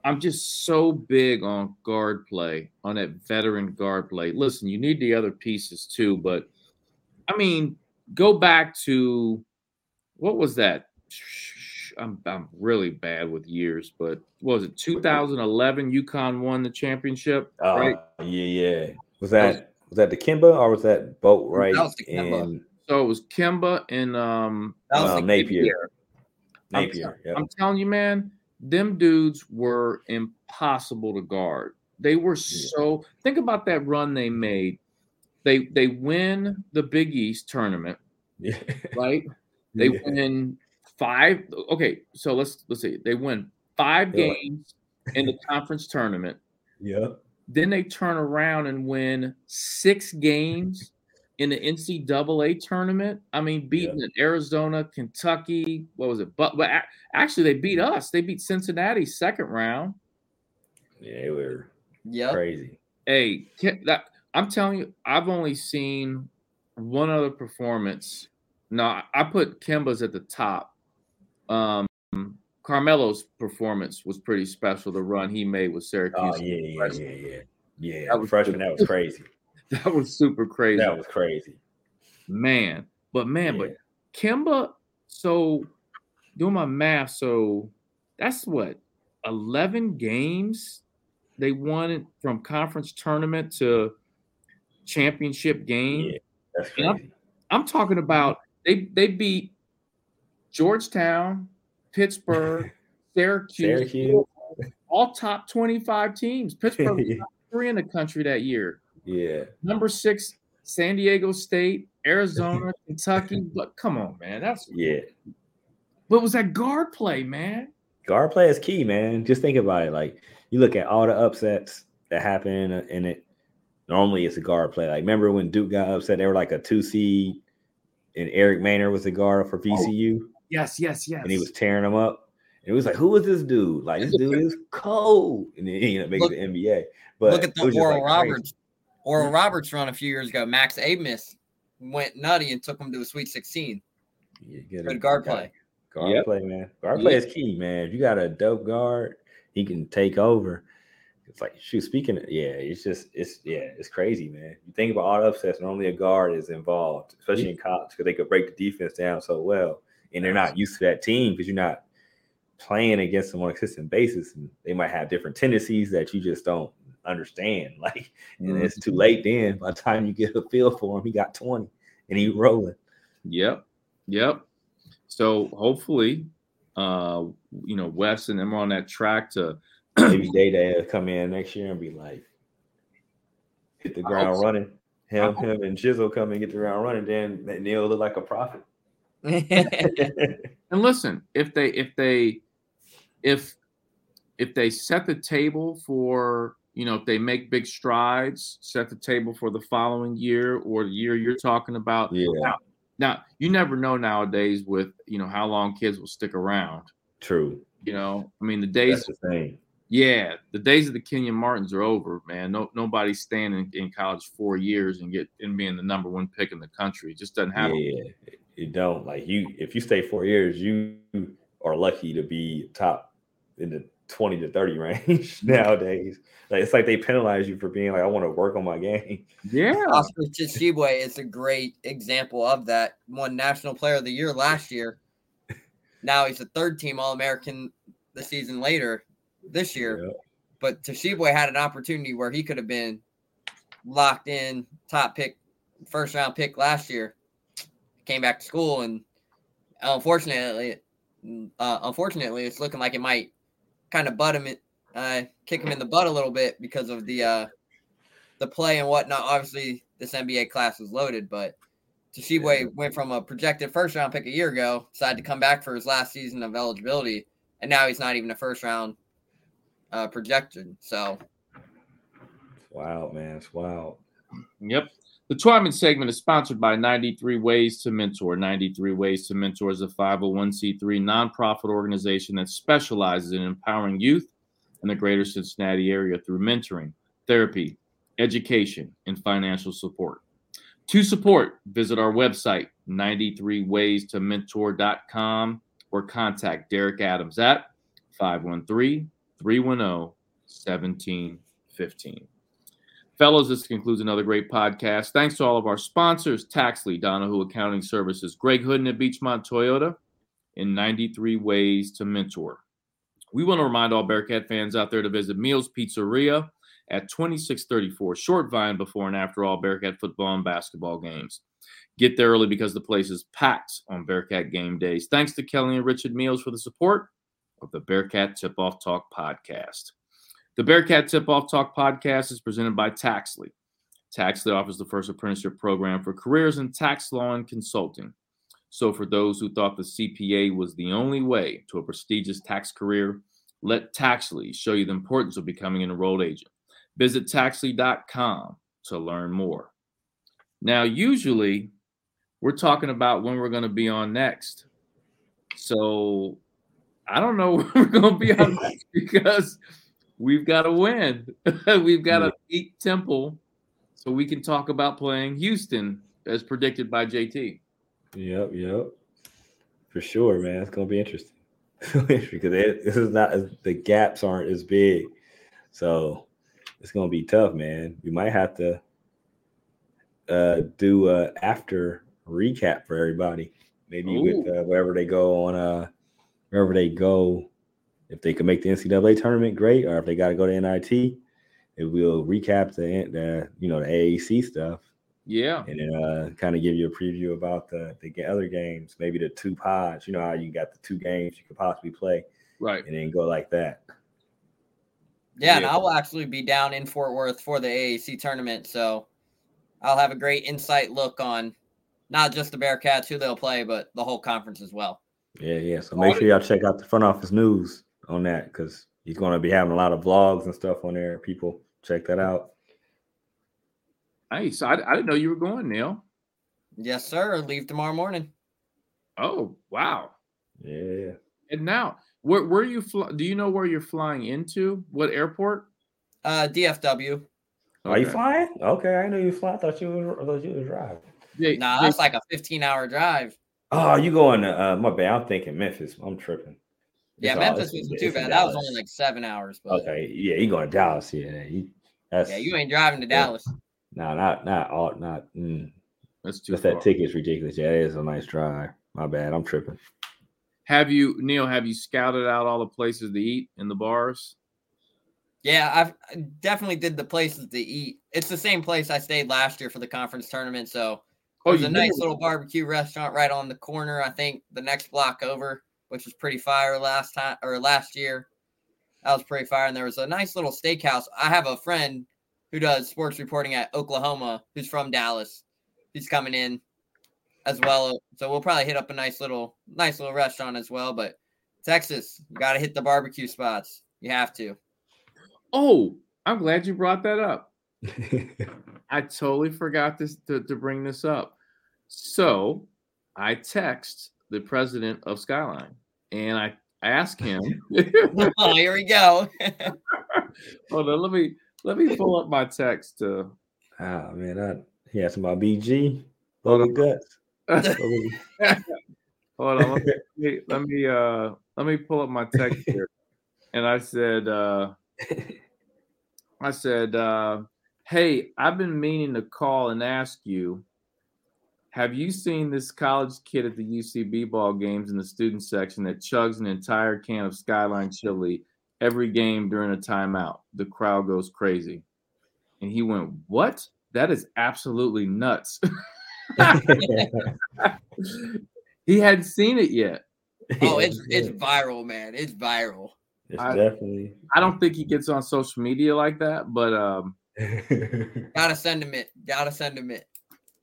I'm just so big on guard play, on that veteran guard play. Listen, you need the other pieces too, but I mean, go back to what was that? I'm I'm really bad with years, but what was it, two thousand eleven? UConn won the championship, uh, right? Yeah, yeah. Was that, that was, was that the Kimba or was that Boat right? That was the Kimba. And, so it was Kimba and um, that was um Napier. Napier. I'm, Napier yep. I'm telling you, man, them dudes were impossible to guard. They were yeah. so. Think about that run they made. They they win the Big East tournament, yeah. right? They yeah. win. Five. Okay, so let's let's see. They win five yeah. games in the conference tournament. Yeah. Then they turn around and win six games in the N C double A tournament. I mean, beating yeah. Arizona, Kentucky. What was it? But, but actually, they beat us. They beat Cincinnati second round. Yeah, they were yep. crazy. Hey, that, I'm telling you, I've only seen one other performance. No, I put Kimba's at the top. Um, Carmelo's performance was pretty special. The run he made with Syracuse. Oh yeah, yeah, freshman. yeah, yeah, yeah. That was freshman. That was crazy. That was super crazy. That was crazy, man. But man, yeah. but Kimba. So doing my math, so that's what eleven games they won from conference tournament to championship game. Yeah, that's crazy. I'm, I'm talking about they they beat Georgetown, Pittsburgh, Syracuse, Syracuse. all top twenty-five teams. Pittsburgh was top three in the country that year. Yeah. Number six, San Diego State, Arizona, Kentucky. But come on, man. That's yeah. But was that guard play, man? Guard play is key, man. Just think about it. Like, you look at all the upsets that happen in it. Normally it's a guard play. Like, remember when Duke got upset, they were like a two seed and Eric Maynard was the guard for V C U. Oh. Yes, yes, yes. And he was tearing them up. And it was like, who is this dude? Like, this dude is cold. And then he ended up making the N B A. But look at the Oral like Roberts. Crazy. Oral Roberts run a few years ago. Max Abmas went nutty and took him to a Sweet sixteen. Yeah, good it. guard play. Guard yep. play, man. Guard yeah. play is key, man. If you got a dope guard, he can take over. It's like, shoot, speaking of, yeah, it's just, it's, yeah, it's crazy, man. You think about all the upsets, normally a guard is involved, especially yeah. in college, because they could break the defense down so well. And they're not used to that team because you're not playing against them on a consistent basis. And they might have different tendencies that you just don't understand. Like, and mm-hmm. it's too late then. By the time you get a feel for him, he got twenty and he rolling. Yep. Yep. So hopefully, uh, you know, Wes and them are on that track to, maybe Day'll come in next year and be like, hit the ground running. Him, so. him, and Jizzle come and get the ground running. Then Neil look like a prophet. And listen, if they, if they, if if they set the table for, you know, if they make big strides, set the table for the following year or the year you're talking about. Yeah. Now, now you never know nowadays with, you know, how long kids will stick around. True. You know, I mean, the days. That's the thing. Yeah, the days of the Kenyon Martins are over, man. No, nobody's staying in, in college four years and get and being the number one pick in the country. It just doesn't happen. Yeah, it don't. Like, you, if you stay four years, you are lucky to be top in the twenty to thirty range nowadays. Like, it's like they penalize you for being like, I want to work on my game. Yeah, Oscar Tshiebwe is a great example of that. Won National Player of the Year last year. Now he's a third team All American the season later. This year, yeah. But Tshiebwe had an opportunity where he could have been locked in top pick, first round pick last year. Came back to school, and unfortunately, uh, unfortunately, it's looking like it might kind of butt him, uh, kick him in the butt a little bit because of the uh, the play and whatnot. Obviously, this N B A class was loaded, but Toshibwe yeah. went from a projected first-round pick a year ago, decided to come back for his last season of eligibility, and now he's not even a first-round uh, projected. So, it's wild, man. It's wild. Yep. The Twyman segment is sponsored by ninety-three Ways to Mentor. ninety-three Ways to Mentor is a five oh one c three nonprofit organization that specializes in empowering youth in the greater Cincinnati area through mentoring, therapy, education, and financial support. To support, visit our website, ninety-three ways to mentor dot com, or contact Derek Adams at five one three, three one zero, one seven one five. Fellows, this concludes another great podcast. Thanks to all of our sponsors, Taxley, Donahue Accounting Services, Greg Hooten at Beachmont Toyota, and ninety-three Ways to Mentor. We want to remind all Bearcat fans out there to visit Meals Pizzeria at twenty-six thirty-four Short Vine before and after all Bearcat football and basketball games. Get there early because the place is packed on Bearcat game days. Thanks to Kelly and Richard Meals for the support of the Bearcat Tip-Off Talk podcast. The Bearcat Tip-Off Talk podcast is presented by Taxley. Taxley offers the first apprenticeship program for careers in tax law and consulting. So for those who thought the C P A was the only way to a prestigious tax career, let Taxley show you the importance of becoming an enrolled agent. Visit Taxley dot com to learn more. Now, usually, we're talking about when we're going to be on next. So I don't know when we're going to be on next because we've got to win. We've got to beat Temple so we can talk about playing Houston, as predicted by J T. Yep, yep. For sure, man. It's going to be interesting. Because it, this is not the gaps aren't as big. So it's going to be tough, man. We might have to uh, do an after recap for everybody. Maybe Ooh. with uh, wherever they go on, uh, wherever they go. If they can make the N C double A tournament, great. Or if they got to go to N I T, it will recap the, the you know the A A C stuff. Yeah, and then uh, kind of give you a preview about the the other games, maybe the two pods. You know how you got the two games you could possibly play, right? And then go like that. Yeah, yeah. And I will actually be down in Fort Worth for the A A C tournament, so I'll have a great insight look on not just the Bearcats who they'll play, but the whole conference as well. Yeah, yeah. So make sure y'all check out the Front Office News on that, because he's going to be having a lot of vlogs and stuff on there. People, check that out. Nice. I, I didn't know you were going, Neil. Yes, sir. Leave tomorrow morning. Oh, wow. Yeah. And now, where where you fly? Do you know where you're flying into? What airport? Uh, D F W. Okay. Are you flying? Okay, I know you fly. I thought you were. I thought you were driving. Yeah, nah, that's like a fifteen-hour drive. Oh, you going to? Uh, my bad. I'm thinking Memphis. I'm tripping. Yeah, it's Memphis all, wasn't too bad. That was only like seven hours. But okay, yeah, you going to Dallas? Yeah, you, that's, yeah, you ain't driving to Dallas. Yeah. No, not not all, not. Mm. That's too. That's far. That ticket's ridiculous. Yeah, it is a nice drive. My bad, I'm tripping. Have you, Neil? Have you scouted out all the places to eat in the bars? Yeah, I've, I definitely did the places to eat. It's the same place I stayed last year for the conference tournament. So oh, there's a nice did. little barbecue restaurant right on the corner. I think the next block over, which was pretty fire last time or last year. That was pretty fire. And there was a nice little steakhouse. I have a friend who does sports reporting at Oklahoma, who's from Dallas. He's coming in as well. So we'll probably hit up a nice little, nice little restaurant as well. But Texas, you got to hit the barbecue spots. You have to. Oh, I'm glad you brought that up. I totally forgot this to, to bring this up. So I text the president of Skyline, and I asked him. Oh, here we go. Hold on, let me let me pull up my text. Uh, ah, man, I, he asked about B G. Logan Guts. Hold on, let me let me uh let me pull up my text here. And I said, uh, I said, uh, hey, I've been meaning to call and ask you. Have you seen this college kid at the U C B ball games in the student section that chugs an entire can of Skyline Chili every game during a timeout? The crowd goes crazy. And he went, what? That is absolutely nuts. He hadn't seen it yet. Oh, it's it's viral, man. It's viral. It's I, definitely. I don't think he gets on social media like that, but um, Gotta send him it. Gotta send him it.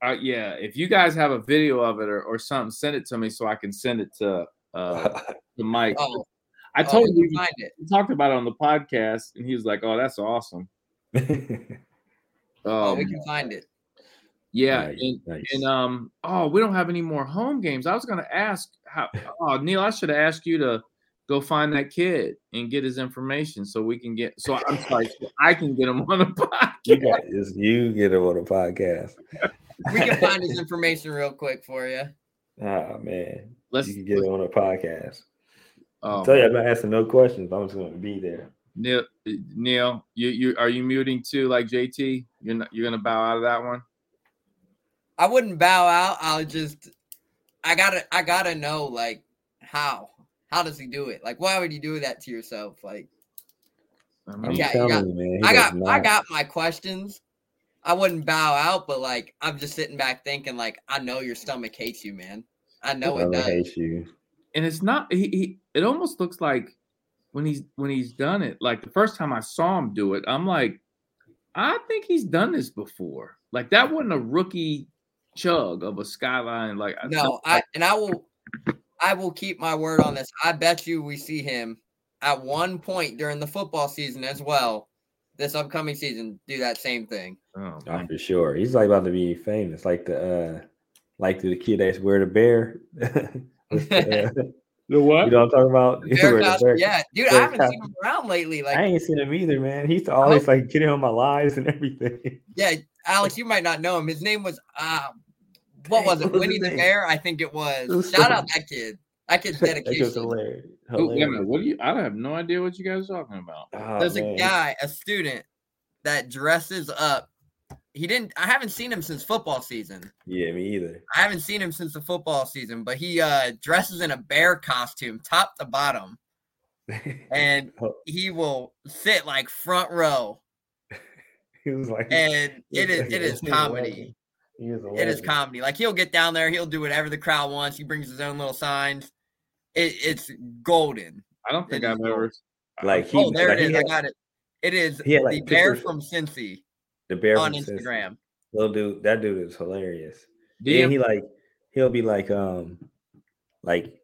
Uh, yeah, if you guys have a video of it or, or something, send it to me so I can send it to uh, to Mike. Oh. I told oh, you, you find it. We talked about it on the podcast, and he was like, "Oh, that's awesome." um, oh, we can find it. Yeah, nice, and, nice. and um, oh, we don't have any more home games. I was gonna ask how. Oh, Neil, I should have asked you to go find that kid and get his information so we can get. So I'm sorry, so I can get him on the podcast. You got this. You get him on the podcast. We can find his information real quick for you. Oh man, let's you can get let's, him on the podcast. Oh, I tell you, I'm not asking no questions. I'm just going to be there. Neil, Neil, you you are you muting too? Like J T, you're not, you're going to bow out of that one. I wouldn't bow out. I'll just, I gotta I gotta know like how how does he do it? Like why would you do that to yourself? Like, I mean, yeah, you got, you, man, I got not. I got my questions. I wouldn't bow out, but like I'm just sitting back thinking like I know your stomach hates you, man. I know it does. Hates you. And it's not he, he. It almost looks like when he's when he's done it. Like the first time I saw him do it, I'm like, I think he's done this before. Like that wasn't a rookie chug of a skyline. Like no, I, I and I will, I will keep my word on this. I bet you we see him at one point during the football season as well. This upcoming season, do that same thing. Oh, oh for sure. He's like about to be famous, like the uh, like the kid that's wear the bear. the what? You know what I'm talking about? The bear, yeah, dude, bear I haven't costume. seen him around lately. Like I ain't seen him either, man. He used to always like get in on my lives and everything. Yeah, Alex, you might not know him. His name was uh, what was it? What Winnie was the Bear, I think it was. Shout out that kid. That kid's dedication. That hilarious. Hilarious. Ooh, what do you? I have no idea what you guys are talking about. Oh, There's man. a guy, a student, that dresses up. He didn't. I haven't seen him since football season. Yeah, me either. I haven't seen him since the football season, but he uh, dresses in a bear costume, top to bottom, and he will sit like front row. He was like, and it is it is comedy. He is it is comedy. Like he'll get down there, he'll do whatever the crowd wants. He brings his own little signs. It, it's golden. I don't think I've ever like. He, oh, there like it is. Had, I got it. It is had, like, the bear from Cincy. The bear on Instagram. Little dude, that dude is hilarious. Yeah, he like he'll be like um like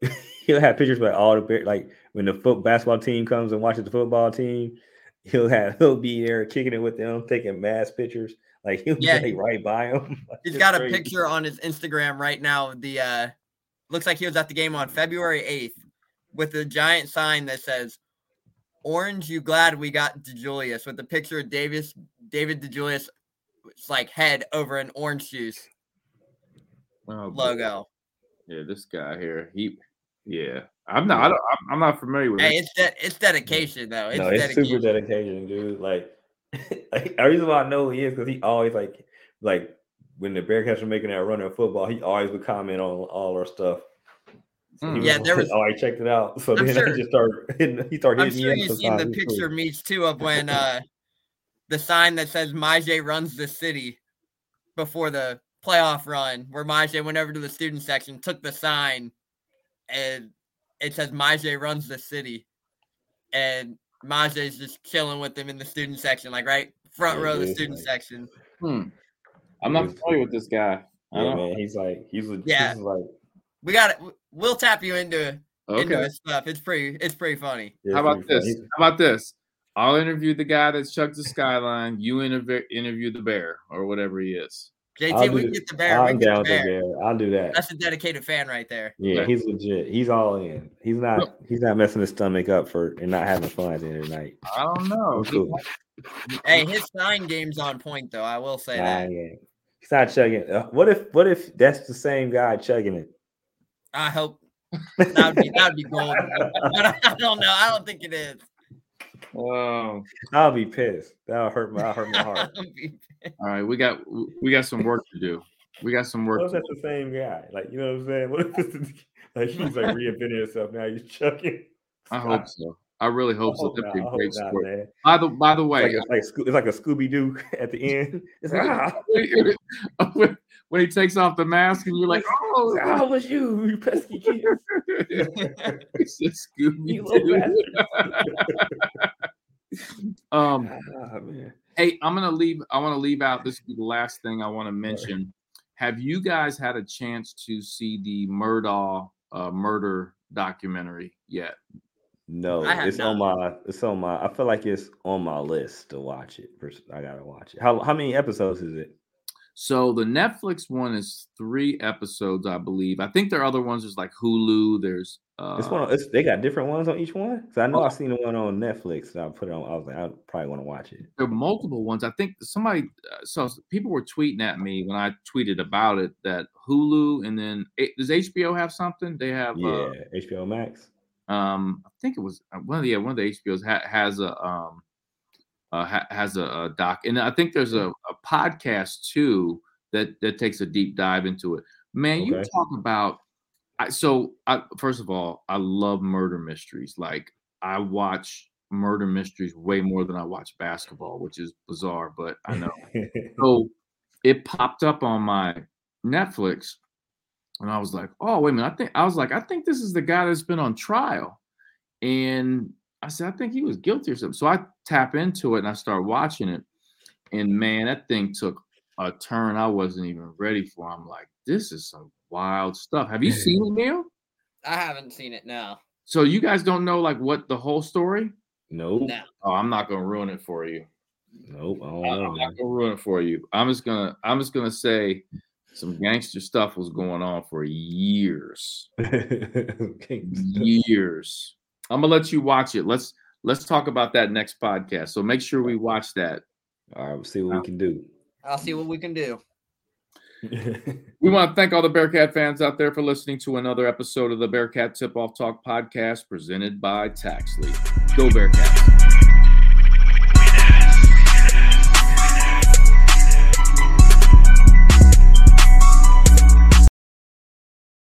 he'll have pictures with all the bear, like when the foot basketball team comes and watches the football team, he'll have he'll be there kicking it with them, taking mass pictures. Like he'll yeah. be like right by him. Like, he's got crazy. a picture on his Instagram right now. The uh looks like he was at the game on February eighth with a giant sign that says "Orange, you glad we got DeJulius," with a picture of Davis, David DeJulius, like head over an orange juice oh, logo. Good. Yeah, this guy here, he, yeah, I'm not, I don't, I'm not familiar with. Hey, it. it's de- it's dedication though. It's, no, it's dedication. super dedication, dude. Like, like the reason why I know he is because he always like, like when the Bearcats were making that run in football, he always would comment on all our stuff. So mm. Yeah, there was. Oh, I checked it out. So I'm then sure, I just started. Hitting, he started. Hitting I'm sure you've seen the picture meets too of when uh, the sign that says "Maje runs the city" before the playoff run, where Maje went over to the student section, took the sign, and it says "Maje runs the city," and Maje's just chilling with them in the student section, like right front yeah, row of the student like, section. Hmm. I'm not familiar with this guy. Yeah, I don't man, know. He's like he's yeah. He's like, we got it. We'll tap you into, okay. into his stuff. It's pretty. It's pretty funny. It's How about this? Funny. How about this? I'll interview the guy that chucked the skyline. You interview interview the bear or whatever he is. J T, we can get the bear. I'm down the bear. bear. I'll do that. That's a dedicated fan right there. Yeah, okay. He's legit. He's all in. He's not. He's not messing his stomach up for and not having fun at the end of the night. I don't know. Cool. Hey, his sign game's on point though. I will say nah, that. Yeah. He's not chugging. Uh, what if? What if that's the same guy chugging it? I hope that would be that would be gold. I don't know. I don't think it is. Oh, I'll be pissed. That'll hurt my, that'll hurt my heart. All right, we got we got some work to do. We got some work. What if that's the same guy? Like you know what I'm saying? What if this is, like she's like reinventing herself now? You're chucking. I hope so. I really hope, I hope so. That'd be a great sport. Not, by the by the way, it's like, it's like, it's like a Scooby Doo at the end. It's like, ah. When he takes off the mask and you're like, "Oh, how was you, you pesky kid?" It's just Scooby Doo. Um, oh, man. Hey, I'm gonna leave. I want to leave out. This is the last thing I want to mention. Have you guys had a chance to see the Murdaugh uh, murder documentary yet? No, it's not. on my. It's on my. I feel like it's on my list to watch it. I gotta watch it. How how many episodes is it? So the Netflix one is three episodes, I believe. I think there are other ones. There's like Hulu. There's uh, it's one. Of, it's, they got different ones on each one. So I know oh, I've seen the one on Netflix that I put it on. I was like, I probably want to watch it. There are multiple ones. I think somebody. So people were tweeting at me when I tweeted about it that Hulu and then does H B O have something? They have yeah, uh, H B O Max. Um, I think it was one of the yeah, one of the H B Os ha- has a um, uh, ha- has a, a doc, and I think there's a, a podcast too that that takes a deep dive into it. Man, okay. You talk about I, so. I, first of all, I love murder mysteries. Like I watch murder mysteries way more than I watch basketball, which is bizarre, but I know. So it popped up on my Netflix. And I was like, oh, wait a minute. I think I was like, I think this is the guy that's been on trial. And I said, I think he was guilty or something. So I tap into it and I start watching it. And man, that thing took a turn I wasn't even ready for. I'm like, this is some wild stuff. Have you seen it, Neil? I haven't seen it, no. So you guys don't know like what the whole story? Nope. No. Oh, I'm not gonna ruin it for you. Nope. I'm know. not gonna ruin it for you. I'm just gonna, I'm just gonna say. Some gangster stuff was going on for years. years. I'm gonna let you watch it. Let's let's talk about that next podcast. So make sure we watch that. All right, we'll see what we can do. I'll see what we can do. We want to thank all the Bearcat fans out there for listening to another episode of the Bearcat Tip Off Talk podcast presented by Taxley. Go Bearcats.